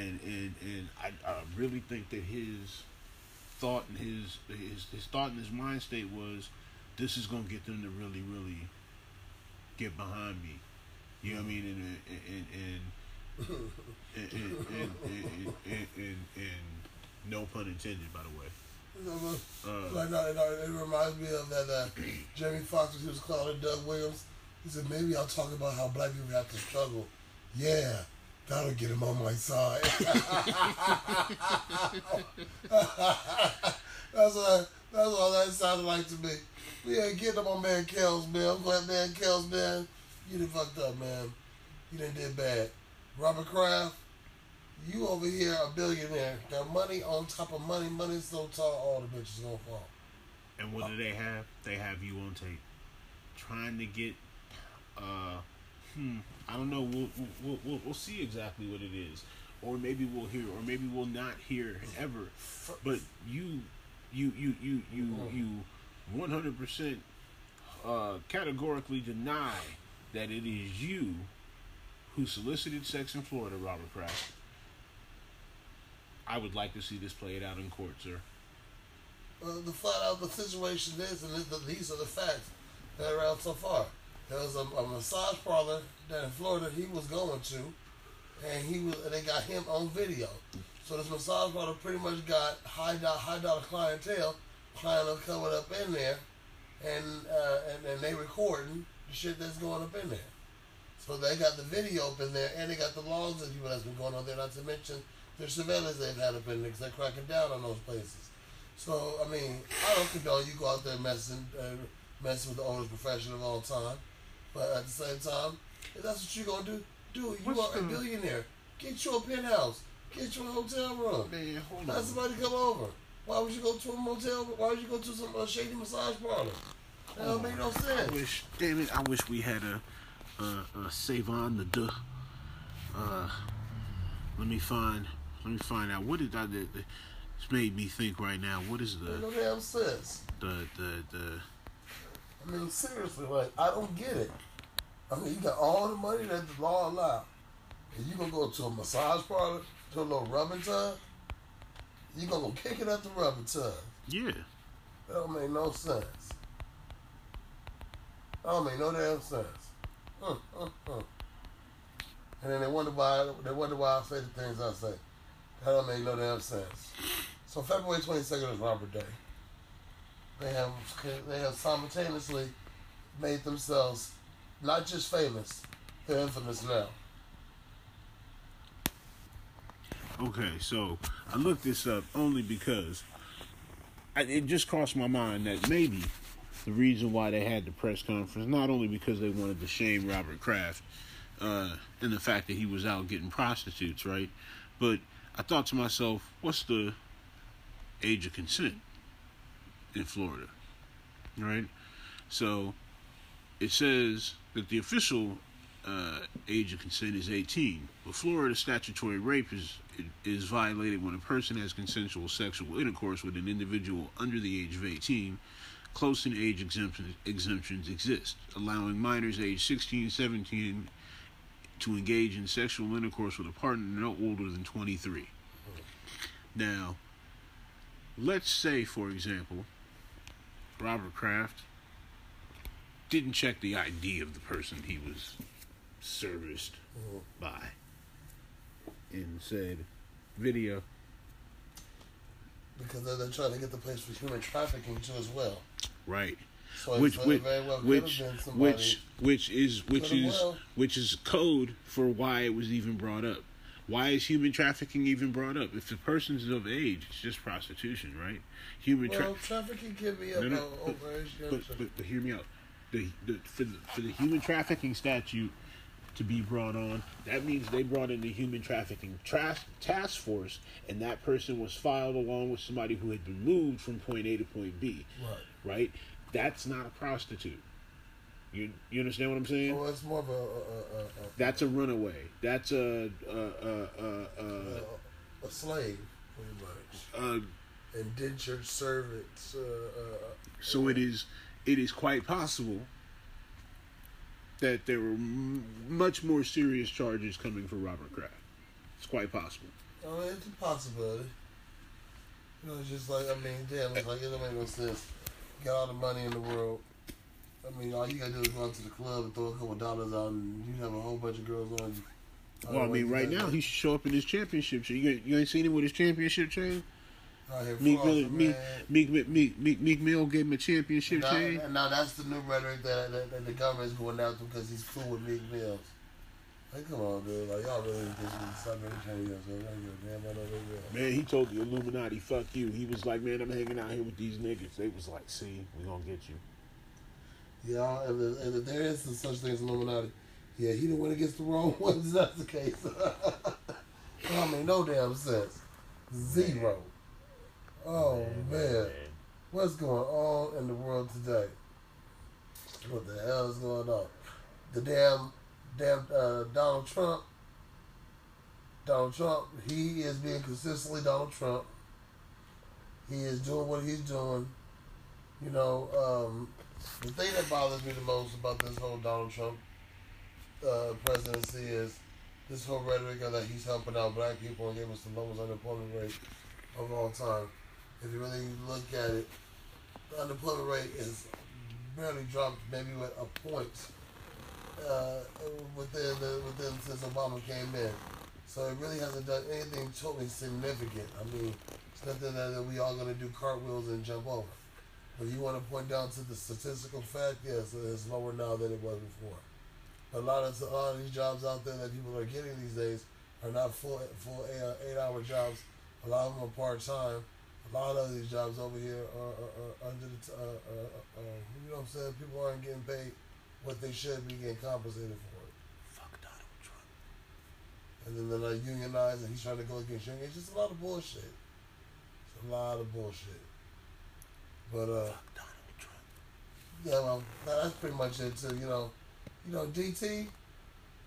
And and and I, I really think that his thought and his his his thought and his mind state was, this is gonna get them to really really get behind me. You know what I mean? And and and and and and and, and, and, and, and no pun intended, by the way. Uh, like, no, no, it reminds me of that uh, Jamie Foxx, he was calling Doug Williams. He said, maybe I'll talk about how black people have to struggle. Yeah, that'll get him on my side. That's what that's all that sounded like to me. Yeah, get him on man Kells, man. I'm glad man Kells, man. You done fucked up, man. You done did bad. Robert Kraft, you over here a billionaire. Got money on top of money. Money's so tall, all the bitches gonna fall. And what do they have? They have you on tape. Trying to get, uh, hmm, I don't know. We'll we'll we'll, we'll see exactly what it is, or maybe we'll hear, or maybe we'll not hear ever. But you, you, you, you, you, you, one hundred percent, uh, categorically deny that it is you who solicited sex in Florida, Robert Kraft. I would like to see this played out in court, sir. Well, the flat out the situation is, and these are the facts that are out so far. There was a, a massage parlor down in Florida he was going to, and he was, and they got him on video. So this massage parlor pretty much got high dollar, high dollar clientele, clientele coming up in there, and uh, and and they recording the shit that's going up in there. So they got the video up in there, and they got the laws that that's been going on there, not to mention the surveillance they've had up in there, because they're cracking down on those places. So, I mean, I don't condone you go out there messing, uh, messing with the oldest profession of all time. But at the same time, if that's what you're going to do, dude, you What's are the... a billionaire. Get you a penthouse. Get you a hotel room. Man, hold on. Let somebody come over. Why would you go to a motel? Why would you go to some uh, shady massage parlor? That don't make no sense. I wish, damn it, I wish we had a, a, a Savon the Duh. Uh, let me find, let me find out. What did I do? It's made me think right now. What is the... No damn sense. The, the, the... I mean, seriously, like, I don't get it. I mean, you got all the money that the law allows. And you gonna go to a massage parlor, to a little rubbing tub? You gonna go kick it at the rubbing tub? Yeah. That don't make no sense. That don't make no damn sense. Mm, mm, mm. And then they wonder why they wonder why I say the things I say. That don't make no damn sense. So February twenty-second is Robert Day. They have they have simultaneously made themselves not just famous, they're infamous now. Okay, so I looked this up only because I, it just crossed my mind that maybe the reason why they had the press conference, not only because they wanted to shame Robert Kraft uh, and the fact that he was out getting prostitutes, right? But I thought to myself, what's the age of consent in Florida, right? So it says that the official uh, age of consent is eighteen, but Florida statutory rape is is violated when a person has consensual sexual intercourse with an individual under the age of eighteen. Close in age exemption, exemptions exist, allowing minors age sixteen, seventeen to engage in sexual intercourse with a partner no older than twenty-three. Now, let's say, for example, Robert Kraft didn't check the I D of the person he was serviced by and said, video. Because they're, they're trying to get the place for human trafficking too as well. Right. So which which well which, which which is which is well. which is code for why it was even brought up. Why is human trafficking even brought up? If the person's of age, it's just prostitution, right? Human tra- well, trafficking can be about overage. But, but, but hear me out. The, the, for, the, for the human trafficking statute to be brought on, that means they brought in the human trafficking tra- task force, and that person was filed along with somebody who had been moved from point A to point B. Right. Right? That's not a prostitute. You you understand what I'm saying? Well, it's more of a... a, a, a That's a runaway. That's a... A, a, a, a, a slave, pretty much. Uh, Indentured servant. Uh, so it is, it is quite possible that there were m- much more serious charges coming for Robert Kraft. It's quite possible. I mean, it's a possibility. You know, it's just like, I mean, damn, it's like, it don't make no sense. You got all the money in the world. I mean, all you gotta do is go out to the club and throw a couple dollars out, and you have a whole bunch of girls on you. I well, I mean, right now, he should show up in his championship chain. You, you ain't seen him with his championship chain? Meek Mill, Meek, Meek, Meek, Meek, Meek Mill gave him a championship now, chain. Now that's the new rhetoric that, that, that the government's going after because he's cool with Meek Mill. Like, come on, dude. Like, y'all really think he's something trying to get us. Man, he told the Illuminati, fuck you. He was like, man, I'm hanging out here with these niggas. They was like, see, we gonna get you. Yeah, and if, if there is such thing as Illuminati, yeah, he the one that gets the wrong ones. That's the case. I mean, no damn sense. Zero. Oh, man. man. What's going on in the world today? What the hell is going on? The damn, damn uh, Donald Trump. Donald Trump, he is being consistently Donald Trump. He is doing what he's doing. You know, um... the thing that bothers me the most about this whole Donald Trump uh, presidency is this whole rhetoric of that he's helping out black people and gave us the lowest unemployment rate of all time. If you really look at it, the unemployment rate is barely dropped maybe with a point uh, within the, within since Obama came in. So it really hasn't done anything totally significant. I mean, it's nothing that we all going to do cartwheels and jump over. But you want to point down to the statistical fact, yes, it's lower now than it was before. a lot of a lot of these jobs out there that people are getting these days are not full full eight, eight hour jobs. A lot of them are part time. A lot of these jobs over here are, are, are under the uh, uh, uh, you know what I'm saying. People aren't getting paid what they should be getting compensated for. Fuck Donald Trump. And then they're like unionized, and he's trying to go against union. It's just a lot of bullshit. It's a lot of bullshit. But uh, fuck Donald Trump. Yeah, well, that's pretty much it. So you know, you know, D T,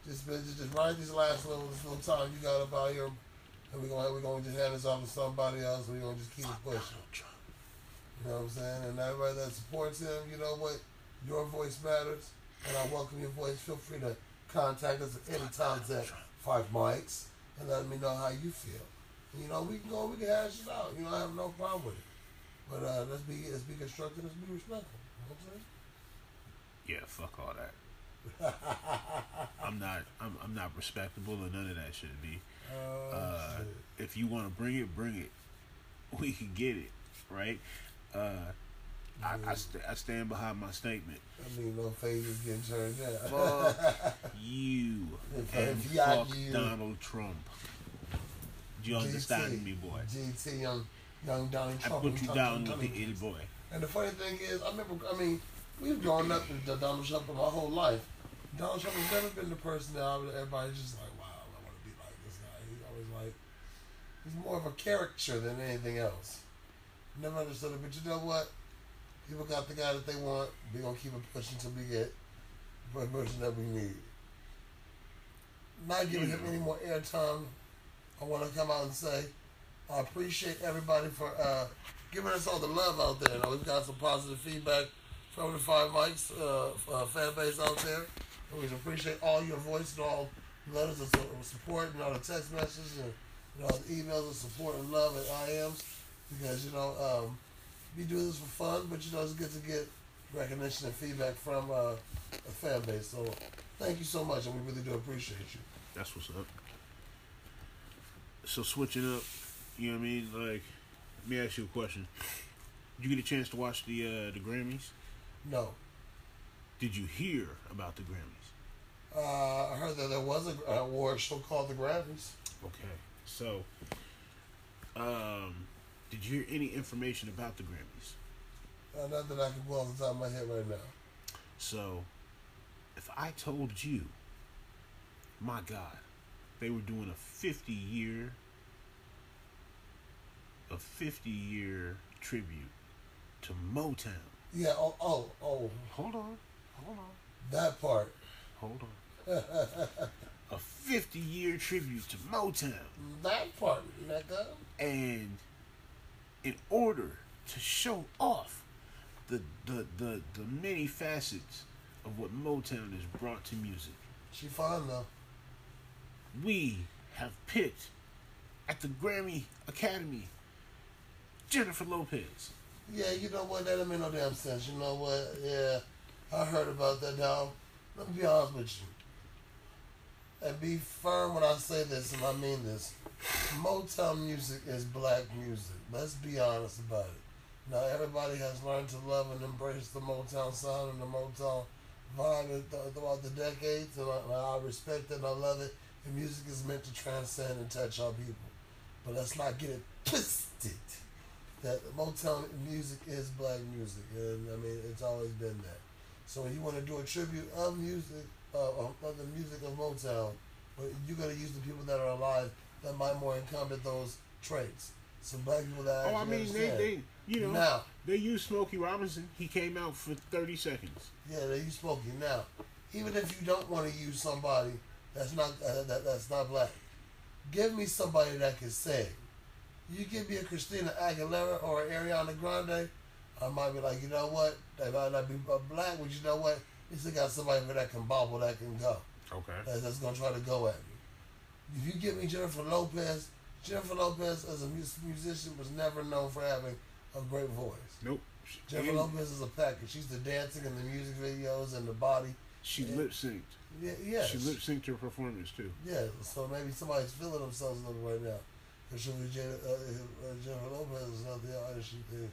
just just ride these last little this little time you got up out here. And we're gonna we're gonna just hand this off to somebody else. We're gonna just keep it pushing. You know what I'm saying? And everybody that supports him, you know what? Your voice matters, and I welcome your voice. Feel free to contact us at any time at Five Mics and let me know how you feel. You know, we can go, we can hash it out. You know, I have no problem with it. But uh, let's be let's be constructive, let's be respectful. You know what I'm saying? Yeah, fuck all that. I'm not I'm I'm not respectable or none of that should be. Oh, uh, if you want to bring it, bring it. We can get it, right? Uh, I, I, st- I stand behind my statement. I mean, no phases getting turned down. Fuck you and fuck you. Donald Trump. Do you understand me, boy? G T, young, young Donald Trump. I put you down with the ill boy. And the funny thing is, I remember, I mean, we've grown up with Donald Trump my whole life. Donald Trump has never been the person that everybody's just like, wow. Like, he's more of a caricature than anything else. Never understood it, but you know what? People got the guy that they want. We're going to keep it pushing until we get the person that we need. Not giving him any more airtime. I want to come out and say, I appreciate everybody for uh, giving us all the love out there. Now, we've got some positive feedback from the Five Mics uh, uh, fan base out there. And we appreciate all your voice and all letters of support and all the text messages and you know the emails of support and love and I Ms because you know um, we do this for fun, but you know it's good to get recognition and feedback from uh, a fan base. So thank you so much, and we really do appreciate you. That's what's up. So switching up, you know what I mean? Like, let me ask you a question. Did you get a chance to watch the uh, the Grammys? No. Did you hear about the Grammys? Uh, I heard that there was a, an award show called the Grammys. Okay, so um, did you hear any information about the Grammys? Uh, not that I can pull off the top of my head right now. So, if I told you, my God, they were doing a fifty-year, a fifty-year tribute to Motown. Yeah. Oh. Oh. Oh. Hold on. Hold on. That part. Hold on. A fifty-year tribute to Motown. That part, nigga. And in order to show off the the, the the many facets of what Motown has brought to music. She fine, though. We have picked at the Grammy Academy Jennifer Lopez. Yeah, you know what? That don't make no damn sense. You know what? Yeah, I heard about that now. Let me be honest with you, and be firm when I say this, and I mean this. Motown music is black music. Let's be honest about it. Now, everybody has learned to love and embrace the Motown sound and the Motown vibe throughout the decades, and I, I respect it and I love it. And music is meant to transcend and touch our people. But let's not get it twisted that Motown music is black music, and I mean, it's always been that. So when you want to do a tribute of music, uh, of the music of Motown, you're going to use the people that are alive that might more incumbent those traits. Some black people that I oh, I mean, understand. they, they, you know, now, they used Smokey Robinson. He came out for thirty seconds. Yeah, they used Smokey. Now, even if you don't want to use somebody that's not uh, that that's not black, give me somebody that can sing. You give me a Christina Aguilera or an Ariana Grande, I might be like, you know what? They might not be black, but you know what? You still got somebody that can bobble, that can go. Okay. That's, that's going to try to go at me. If you give me Jennifer Lopez, Jennifer Lopez as a musician was never known for having a great voice. Nope. Jennifer and Lopez is a package. She's the dancing and the music videos and the body. She lip synced. Yeah, yeah. She lip synced her performance too. Yeah, so maybe somebody's feeling themselves a little right now. Because Jennifer Lopez is not the artist she is.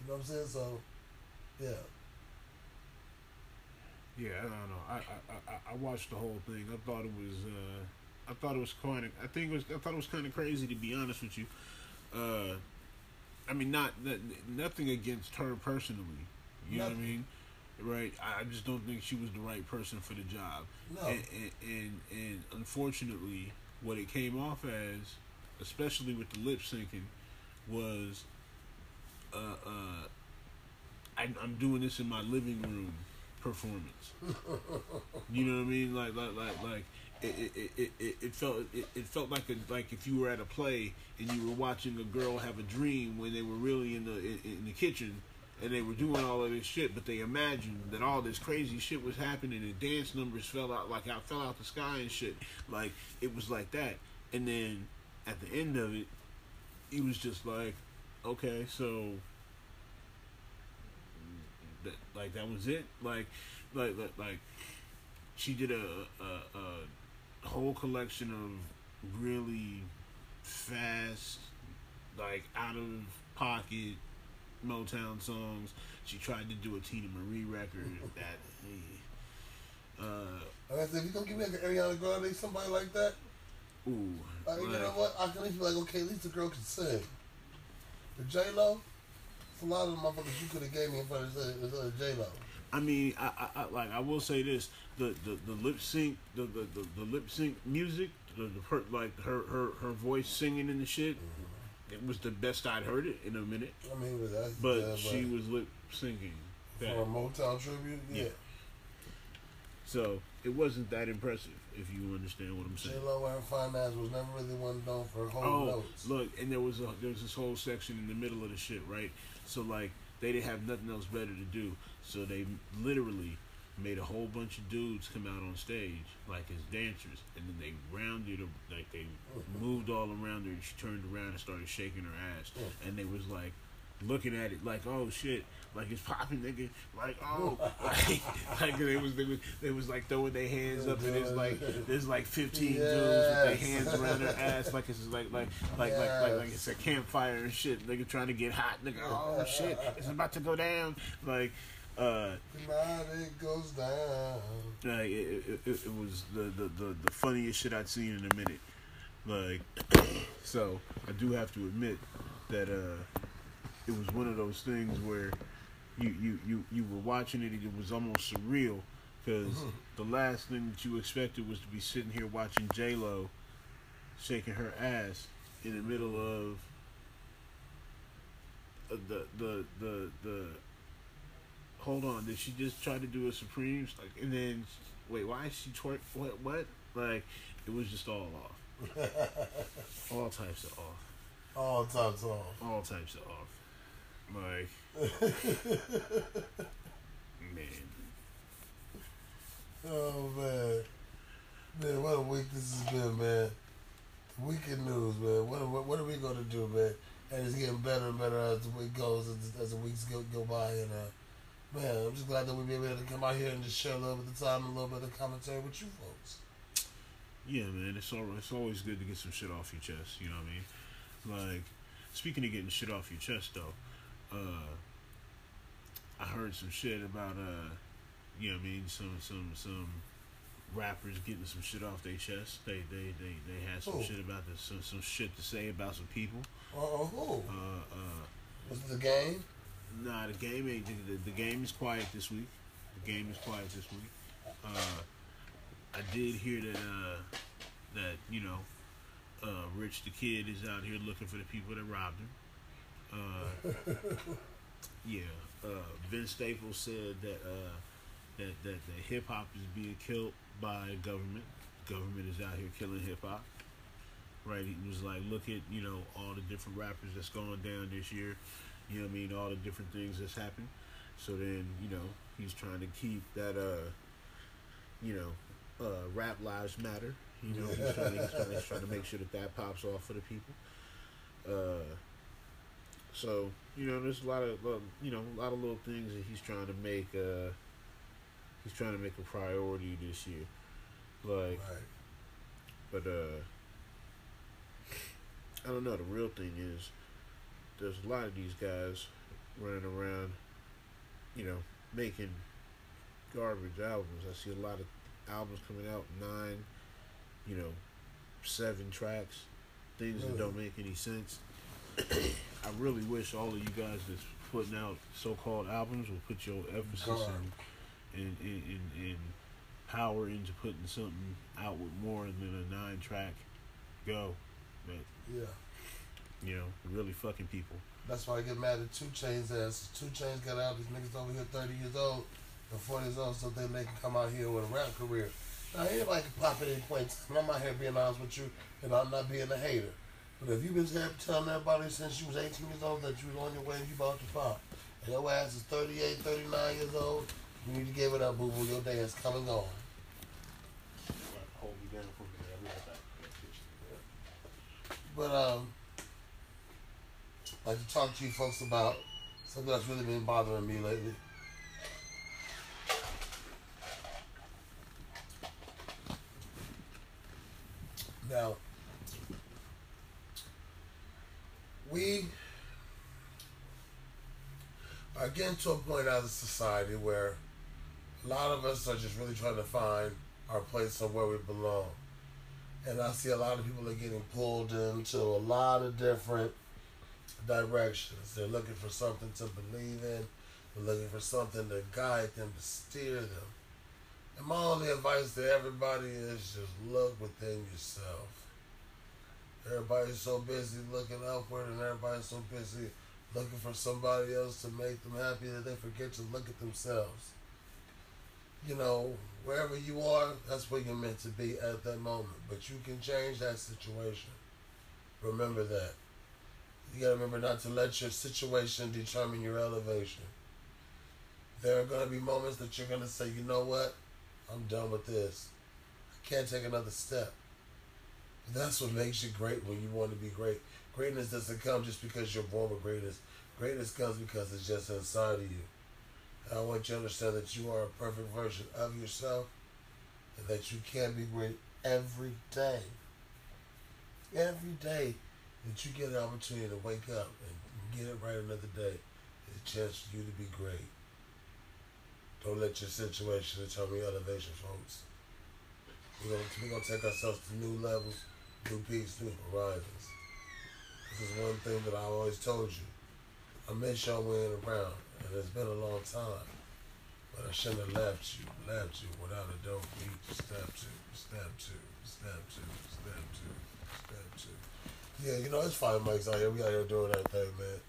You know what I'm saying? So, yeah. Yeah, I don't know. I I, I I watched the whole thing. I thought it was uh, I thought it was kind of I think it was I thought it was kind of crazy, to be honest with you. Uh, I mean, not that, nothing against her personally. You nothing. know what I mean? Right? I just don't think she was the right person for the job. No. And and, and, and unfortunately, what it came off as, especially with the lip syncing, was, uh, uh, I, I'm doing this in my living room performance. You know what I mean? Like, like, like, like it, it, it, it, it felt, it, it felt like a, like if you were at a play and you were watching a girl have a dream when they were really in the in, in the kitchen and they were doing all of this shit, but they imagined that all this crazy shit was happening and dance numbers fell out like I fell out the sky and shit. Like, it was like that. And then at the end of it, it was just like, okay, so that, like, that was it. Like, like, like, like she did a, a, a whole collection of really fast, like, out of pocket Motown songs. She tried to do a Tina Marie record. That, uh, like I said, if you gonna give me like an Ariana Grande, somebody like that. Ooh, like, like, you know what? I can at least be like, okay, at least the girl can sing. The J Lo, it's a lot of the motherfuckers you could have gave me in front of the J Lo. I mean, I, I, I like I will say this: the the, the lip sync, the, the, the, the lip sync music, the, the her, like her, her her voice singing and the shit. Mm-hmm. It was the best I'd heard it in a minute. I mean, but, that's, but yeah, she was lip syncing that. For a Motown tribute. Yeah. yeah. So it wasn't that impressive, if you understand what I'm saying. J Lo and her fine ass was never really one known for whole oh, notes. Look, and there was a, there was this whole section in the middle of the shit, right? So like they didn't have nothing else better to do, so they literally made a whole bunch of dudes come out on stage like as dancers, and then they rounded them, like they moved all around her, and she turned around and started shaking her ass, and they was like looking at it like, oh shit, like it's popping, nigga, like, oh, like, like they was they was they was like throwing their hands up, and it's like there's like fifteen yes. dudes with their hands around their ass like it's like like like, yes. like like like it's a campfire and shit, nigga trying to get hot, nigga, oh shit, it's about to go down, like. Uh, it goes down. Like it, it, it, it was the, the, the, the funniest shit I'd seen in a minute. Like, so I do have to admit that uh, it was one of those things where you you, you, you were watching it and it was almost surreal, because mm-hmm. the last thing that you expected was to be sitting here watching J Lo shaking her ass in the middle of the the the the. Hold on, did she just try to do a Supremes? Like, and then, wait, why is she twerk? What? What? Like, it was just all off. all types of off. All types of off. All types of off. Like, man. Oh man, man, what a week this has been, man. Weekend news, man. What what, what are we gonna do, man? And it's getting better and better as the week goes, as, as the weeks go go by, and. Uh, Man, I'm just glad that we were able to come out here and just share a little bit of time, a little bit of commentary with you folks. Yeah, man, it's all right. It's always good to get some shit off your chest. You know what I mean? Like, speaking of getting shit off your chest, though, uh, I heard some shit about, uh, you know what I mean, some some some rappers getting some shit off their chest. They they they, they had some who? shit about this, some some shit to say about some people. Uh-oh, who? Uh, uh, was it the game? Nah, the game ain't. The, the game is quiet this week. The game is quiet this week. Uh, I did hear that uh, that you know, uh, Rich the Kid is out here looking for the people that robbed him. Uh, yeah, uh, Vince Staples said that uh, that that, that hip hop is being killed by government. Government is out here killing hip hop. Right? He was like, look at you know all the different rappers that's going down this year. You know what I mean? All the different things that's happened. So then, you know, he's trying to keep that, uh, you know, uh, rap lives matter. You know, he's trying, to, he's, trying, he's trying to make sure that that pops off for the people. Uh, so, you know, there's a lot of, you know, a lot of little things that he's trying to make, uh, he's trying to make a priority this year. Like, right. But, uh, I don't know, the real thing is, there's a lot of these guys running around, you know, making garbage albums. I see a lot of albums coming out, nine, you know, seven tracks, things that don't make any sense. I really wish all of you guys that's putting out so-called albums will put your emphasis and and, and, and and power into putting something out with more than a nine-track go. But, yeah. You know, really fucking people. That's why I get mad at two Chainz ass. two Chainz got out, these niggas over here thirty years old and forty years old, so then they can come out here with a rap career. Now, anybody can pop at any point. I'm out here being honest with you, and I'm not being a hater. But if you've been telling everybody since you was eighteen years old that you was on your way and you about to pop, and your ass is thirty-eight, thirty-nine years old, you need to give it up, boo-boo. Your day is coming on. Hold me down for me. I'm not back for that picture. But, um, I'd like to talk to you folks about something that's really been bothering me lately. Now, we are getting to a point as a society where a lot of us are just really trying to find our place of where we belong. And I see a lot of people are getting pulled into a lot of different directions. They're looking for something to believe in. They're looking for something to guide them, to steer them. And my only advice to everybody is just look within yourself. Everybody's so busy looking upward, and everybody's so busy looking for somebody else to make them happy that they forget to look at themselves. You know, wherever you are, that's where you're meant to be at that moment. But you can change that situation. Remember that. You gotta remember not to let your situation determine your elevation. There are gonna be moments that you're gonna say, you know what? I'm done with this. I can't take another step. But that's what makes you great when you want to be great. Greatness doesn't come just because you're born with greatness. Greatness comes because it's just inside of you. And I want you to understand that you are a perfect version of yourself and that you can be great every day. Every day. That you get an opportunity to wake up and get it right another day. It's a chance for you to be great. Don't let your situation determine your elevation, folks. We're gonna, we're gonna take ourselves to new levels, new peaks, new horizons. This is one thing that I always told you. I miss y'all weighing around, and it's been a long time. But I shouldn't have left you, left you without a dope beat. Step two, step two, step two, step two, step two. Yeah, you know, it's Five Mics out here. We out here doing that thing, man.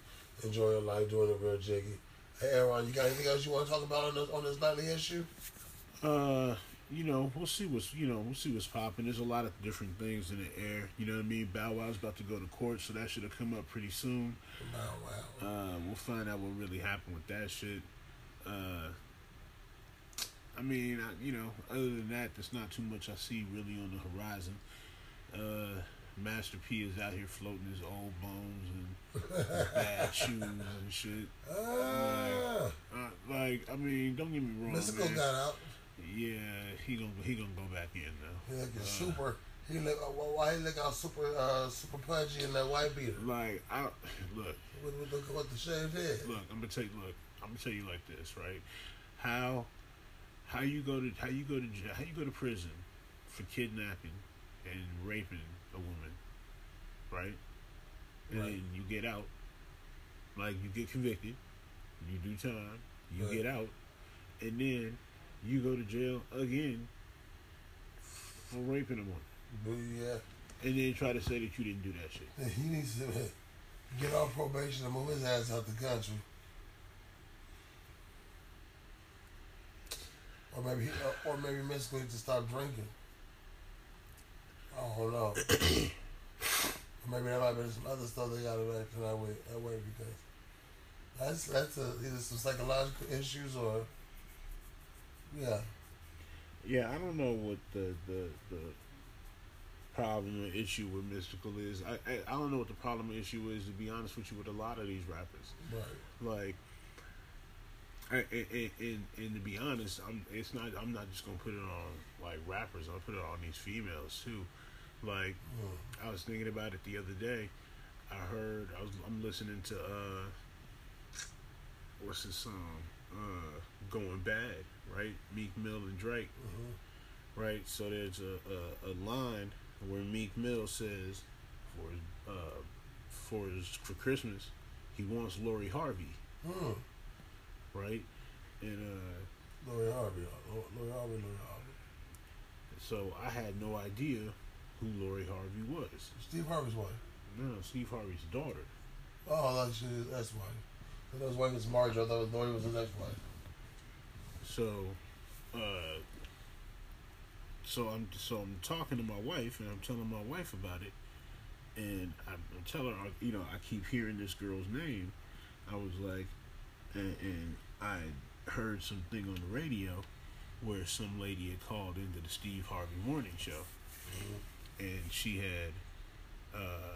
Enjoying life, doing it real jiggy. Hey, Aaron, you got anything else you want to talk about on this, on this nightly issue? Uh, you know, we'll see what's, you know, we'll see what's popping. There's a lot of different things in the air. You know what I mean? Bow Wow's about to go to court, so that should have come up pretty soon. Bow Wow. Uh, we'll find out what really happened with that shit. Uh, I mean, I, you know, other than that, there's not too much I see really on the horizon. Uh... Master P is out here floating his old bones and bad shoes and shit. Uh, like, I, like, I mean, don't get me wrong. Mystical got out. Yeah, he gonna he gonna go back in though. He looking uh, super. He look why he look out super uh, super pudgy in that white beater. Like I look. With, with, with the shaved head. Look, I'm gonna tell you. Look, I'm gonna tell you like this, right? How how you go to how you go to how you go to prison for kidnapping and raping a woman, right? And right. Then you get out. Like, you get convicted. You do time. You right. get out. And then you go to jail again for raping a woman. Yeah. And then try to say that you didn't do that shit. Yeah, he needs to get off probation and move his ass out the country. Or maybe he, or maybe Mystical needs to stop drinking. Oh, hold on. Maybe there might have been some other stuff they got to act that way, that way because that's, that's a, either some psychological issues or, yeah. Yeah, I don't know what the, the, the problem or issue with Mystical is. I, I, I don't know what the problem or issue is, to be honest with you, with a lot of these rappers. Right. Like, And, and, and, and to be honest, I'm it's not I'm not just gonna put it on like rappers. I'll put it on these females too. Like mm. I was thinking about it the other day. I heard I was I'm listening to uh, what's his song? Uh, Going Bad, right? Meek Mill and Drake, mm-hmm. right? So there's a, a, a line where Meek Mill says, for his, uh, for his, for Christmas, he wants Lori Harvey, mm. right? And uh, Lori Harvey, Lori Harvey, Lori Harvey. So I had no idea who Lori Harvey was. Steve Harvey's wife. No, Steve Harvey's daughter. Oh, that's that's why. I thought his wife was Marge. I thought Lori was his ex-wife. So, uh, so I'm so I'm talking to my wife, and I'm telling my wife about it, and I tell her, you know, I keep hearing this girl's name. I was like, and, and I heard something on the radio where some lady had called into the Steve Harvey Morning Show, and she had, uh,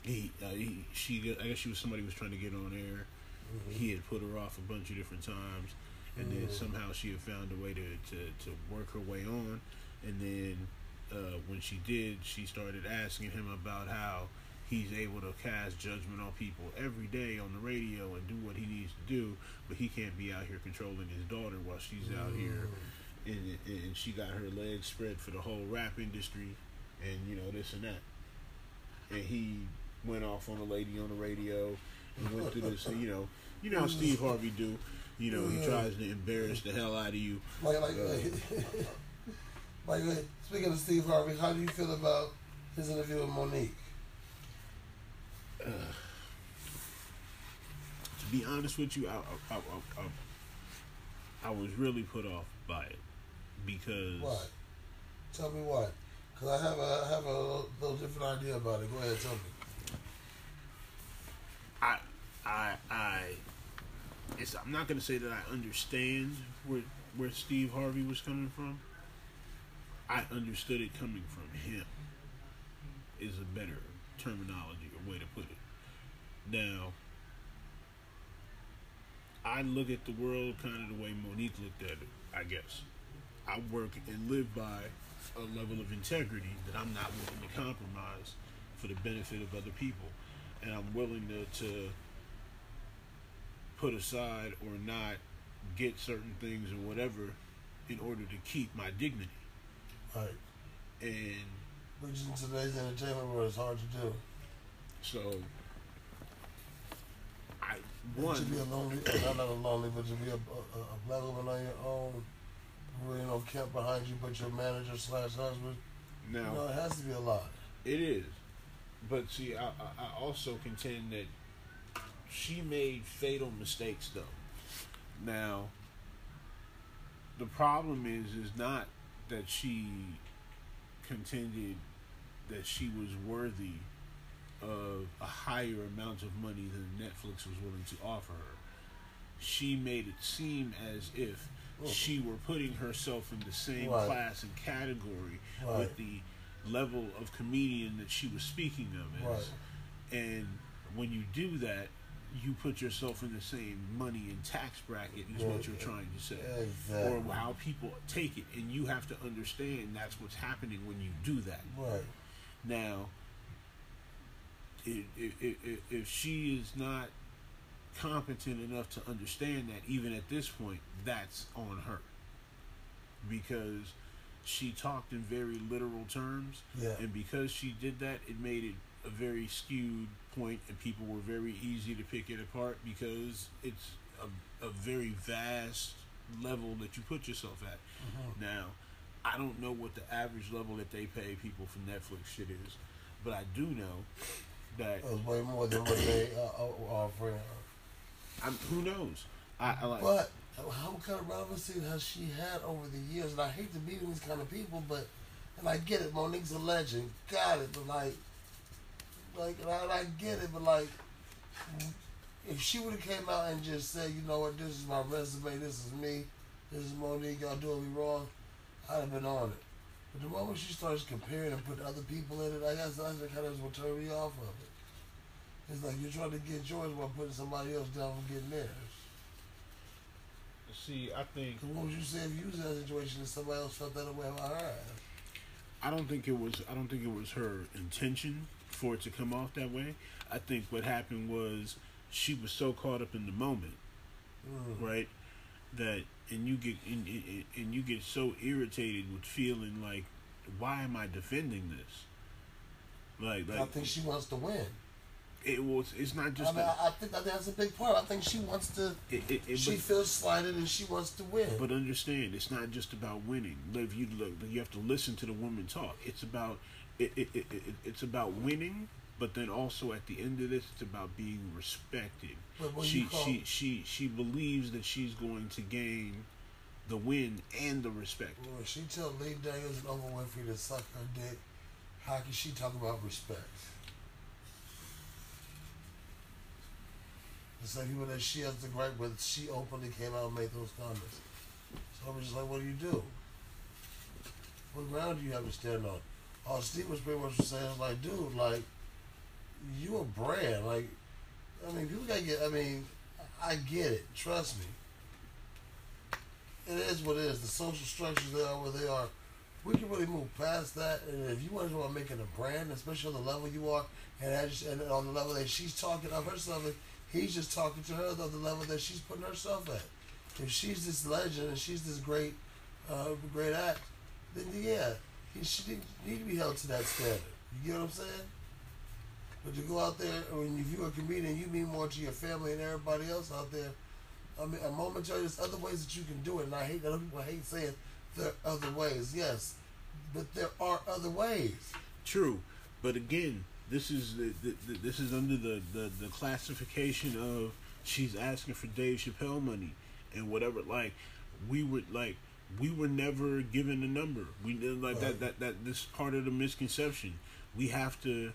he, uh, he, she, I guess she was somebody who was trying to get on air. Mm-hmm. He had put her off a bunch of different times, and mm-hmm. then somehow she had found a way to, to, to work her way on. And then uh, when she did, she started asking him about how he's able to cast judgment on people every day on the radio and do what he needs to do, but he can't be out here controlling his daughter while she's mm-hmm. out here. And, and she got her legs spread for the whole rap industry, and you know, this and that. And he went off on a lady on the radio and went through this, you know, you know how Steve Harvey do, you know, he tries to embarrass the hell out of you. Like, like, uh, like, speaking of Steve Harvey, how do you feel about his interview with Monique? Uh, to be honest with you, I I, I, I I was really put off by it because. What? Tell me what? Because I have a I have a little, little different idea about it. Go ahead, tell me. I I I. It's, I'm not gonna say that I understand where where Steve Harvey was coming from. I understood it coming from him. Is a better terminology or way to put it. Now, I look at the world kind of the way Monique looked at it, I guess. I work and live by a level of integrity that I'm not willing to compromise for the benefit of other people. And I'm willing to, to put aside or not get certain things or whatever in order to keep my dignity. Right. And which in today's entertainment world is hard to do. So, I want to be a lonely, not a lonely, but to be a, a, a black woman on your own, really no camp behind you, but your manager slash husband. No, you know, it has to be a lot. It is, but see, I, I, I also contend that she made fatal mistakes though. Now, the problem is, is not that she contended that she was worthy of a higher amount of money than Netflix was willing to offer her. She made it seem as if Ooh. she were putting herself in the same right. class and category right. with the level of comedian that she was speaking of as. Right. And when you do that, you put yourself in the same money and tax bracket is right. what you're trying to say. Exactly. Or how people take it. And you have to understand that's what's happening when you do that. Right. Now, if, if she is not competent enough to understand that, even at this point, that's on her. Because she talked in very literal terms. Yeah. And because she did that, it made it a very skewed point, and people were very easy to pick it apart because it's a, a very vast level that you put yourself at. Mm-hmm. Now, I don't know what the average level that they pay people for Netflix shit is, but I do know that it was way more than what they uh, offer. I'm, who knows? I, I like. But how kind of relevancy has she had over the years? And I hate to be with these kind of people, but and I get it. Monique's a legend. Got it, but like. Like, and I, and I get it, but like, if she would have came out and just said, you know what, this is my resume, this is me, this is Monique, y'all doing me wrong, I'd have been on it. But the moment she starts comparing and putting other people in it, I guess that's the kind of what turned me off of it. It's like you're trying to get yours while putting somebody else down from getting theirs. See, I think. What would you say if you was in that situation and somebody else felt that way about her? I don't think it was. I don't think it was her intention for it to come off that way. I think what happened was she was so caught up in the moment, mm. right? That and you get and, and you get so irritated with feeling like, why am I defending this? Like, like I think she wants to win. It was. It's not just. I mean, that, I, I think that's a big part. I think she wants to. It, it, it, she but, feels slighted and she wants to win. But understand, it's not just about winning. If you look, you have to listen to the woman talk. It's about. It, it, it, it, it's about winning, but then also at the end of this, it's about being respected. She she she she believes that she's going to gain the win and the respect. Well, she told Lee Daniels and Oprah Winfrey to suck her dick. How can she talk about respect? The same people that she has to gripe with, she openly came out and made those comments. So I'm just like, what do you do? What ground do you have to stand on? All Steve was pretty much saying, like, dude, like, you a brand. Like, I mean, people gotta get, I mean, I get it. Trust me. It is what it is. The social structures, they are where they are. We can really move past that. And if you want to make it a brand, especially on the level you are, and, as, and on the level that she's talking of herself, he's just talking to her on the level that she's putting herself at. If she's this legend and she's this great, uh, great act, then yeah, he, she didn't need to be held to that standard. You get what I'm saying? But to go out there, I mean, if you're a comedian, you mean more to your family and everybody else out there. I mean, a momentary, there's other ways that you can do it, and I hate that other people hate saying there are other ways. Yes, but there are other ways. True, but again, this is the, the, the this is under the, the, the classification of she's asking for Dave Chappelle money and whatever. Like we were like we were never given a number. We like right. that, that that this is part of the misconception. We have to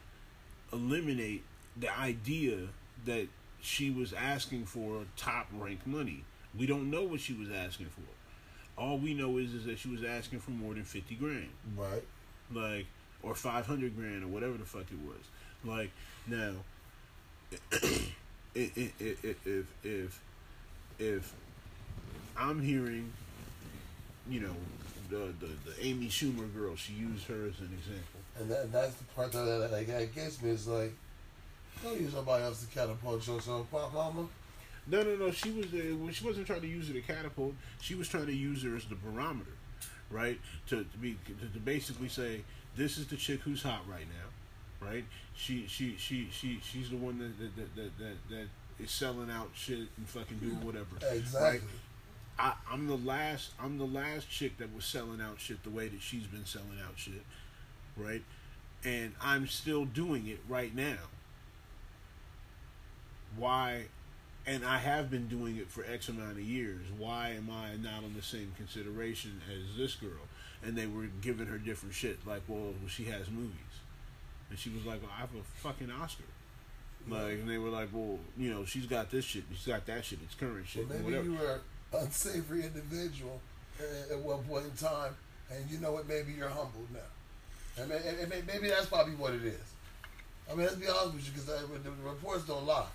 eliminate the idea that she was asking for top rank money. We don't know what she was asking for. All we know is is that she was asking for more than fifty grand. Right. Like. Or five hundred grand or whatever the fuck it was. Like, now, if, if, if, if, if I'm hearing, you know, the, the, the Amy Schumer girl, she used her as an example. And that, that's the part that, that, that, that gets me is like, don't use somebody else to catapult yourself, pop mama. No, no, no. She, was, uh, she wasn't trying to use her to catapult. She was trying to use her as the barometer, right? To, to, be, to, to basically say, this is the chick who's hot right now, right? She she she she she's the one that that that that, that is selling out shit and fucking doing whatever. Exactly. Right? I, I'm the last I'm the last chick that was selling out shit the way that she's been selling out shit, right? And I'm still doing it right now. Why? And I have been doing it for X amount of years. Why am I not on the same consideration as this girl? And they were giving her different shit, like, well, she has movies. And she was like, well, I have a fucking Oscar. Like, and they were like, well, you know, she's got this shit, she's got that shit, it's current shit, well, maybe whatever. You were an unsavory individual at one point in time, and you know what, maybe you're humbled now. And maybe that's probably what it is. I mean, let's be honest with you, because the reports don't lie.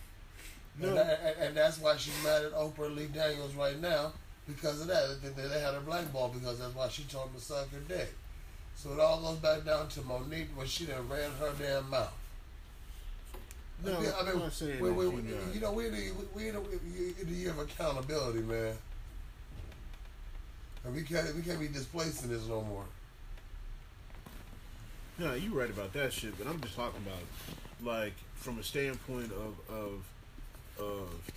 No. And, that, and that's why she's mad at Oprah and Lee Daniels right now. Because of that, they, they had her blackball because that's why she told him to suck her dick. So it all goes back down to Monique when she done ran her damn mouth. No, I mean, I'm not saying we, we, we, you know, we're in the year of accountability, man. And we can't, we can't be displacing this no more. No, you're right about that shit, but I'm just talking about it. Like, from a standpoint of... of, of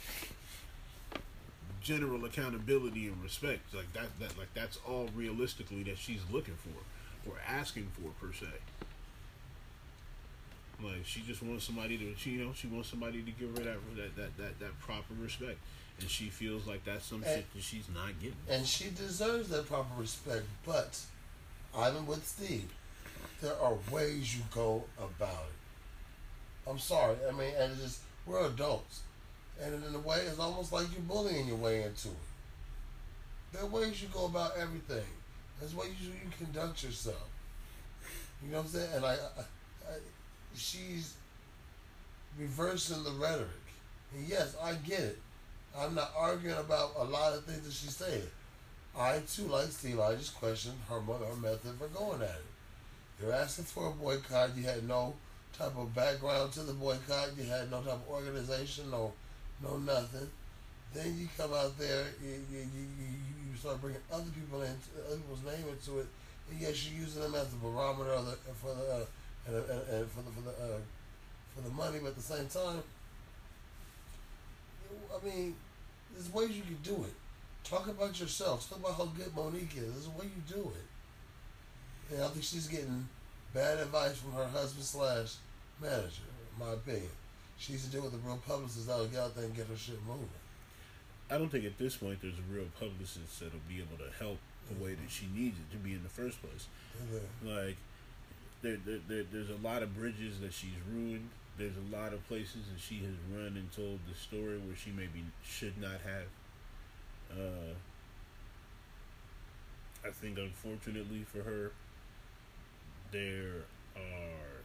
general accountability and respect, like that, that, like that's all realistically that she's looking for, or asking for per se. Like she just wants somebody to, she, you know, she wants somebody to give her that that that that, that proper respect, and she feels like that's some and, shit that she's not getting. And she deserves that proper respect. But I'm with Steve. There are ways you go about it. I'm sorry. I mean, and it's just we're adults. And in a way, it's almost like you're bullying your way into it. There are ways you go about everything. There's ways you, you conduct yourself. You know what I'm saying? And I, I, I, she's reversing the rhetoric. And yes, I get it. I'm not arguing about a lot of things that she's saying. I, too, like Steve, I just questioned her, her method for going at it. You're asking for a boycott. You had no type of background to the boycott. You had no type of organization, no no nothing. Then you come out there, you, you, you, you start bringing other people in, other people's name into it, and yes, you're using them as the barometer of the, for the uh, and, and, and for the for the uh, for the money. But at the same time, I mean, there's ways you can do it. Talk about yourself. Talk about how good Monique is. There's a way you do it. And I think she's getting bad advice from her husband slash manager, in my opinion. She needs to deal with the real publicist that'll get out there and get her shit moving. I don't think at this point there's a real publicist that'll be able to help the way that she needs it to be in the first place. Mm-hmm. Like, there, there, there, there's a lot of bridges that she's ruined. There's a lot of places that she has run and told the story where she maybe should not have. Uh, I think, unfortunately for her, there are,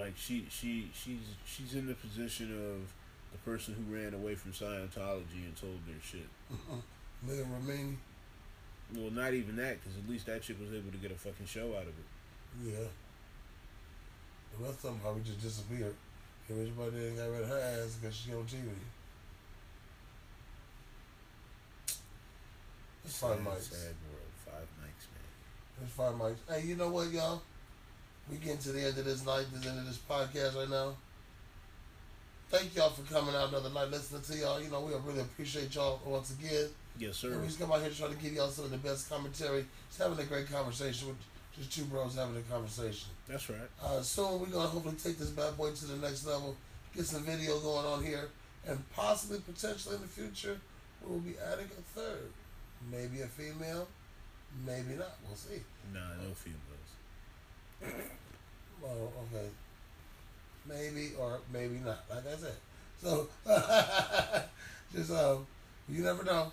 like, she she she's she's in the position of the person who ran away from Scientology and told their shit. Leah Remini. Well, not even that, because at least that chick was able to get a fucking show out of it. Yeah. The rest of them probably just disappeared. Everybody didn't got rid of her ass because she on T V. It's Five Mics. Sad world. Five Mics, man. It's Five Mics. Hey, you know what, y'all? We getting to the end of this night, the end of this podcast right now. Thank y'all for coming out another night, listening to y'all. You know, we really appreciate y'all once again. Yes, sir. And we just come out here trying to give y'all some of the best commentary. Just having a great conversation with just two bros having a conversation. That's right. Uh, soon we're going to hopefully take this bad boy to the next level, get some video going on here, and possibly, potentially in the future, we'll be adding a third. Maybe a female, maybe not. We'll see. Nah, no females. Well, okay. Maybe or maybe not, like I said. So, just, um, you never know.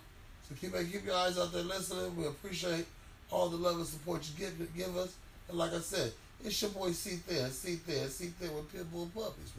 So keep keep your eyes out there listening. We appreciate all the love and support you give, give us. And like I said, it's your boy C. Thin, C. Thin, C. Thin with Pitbull Puppies.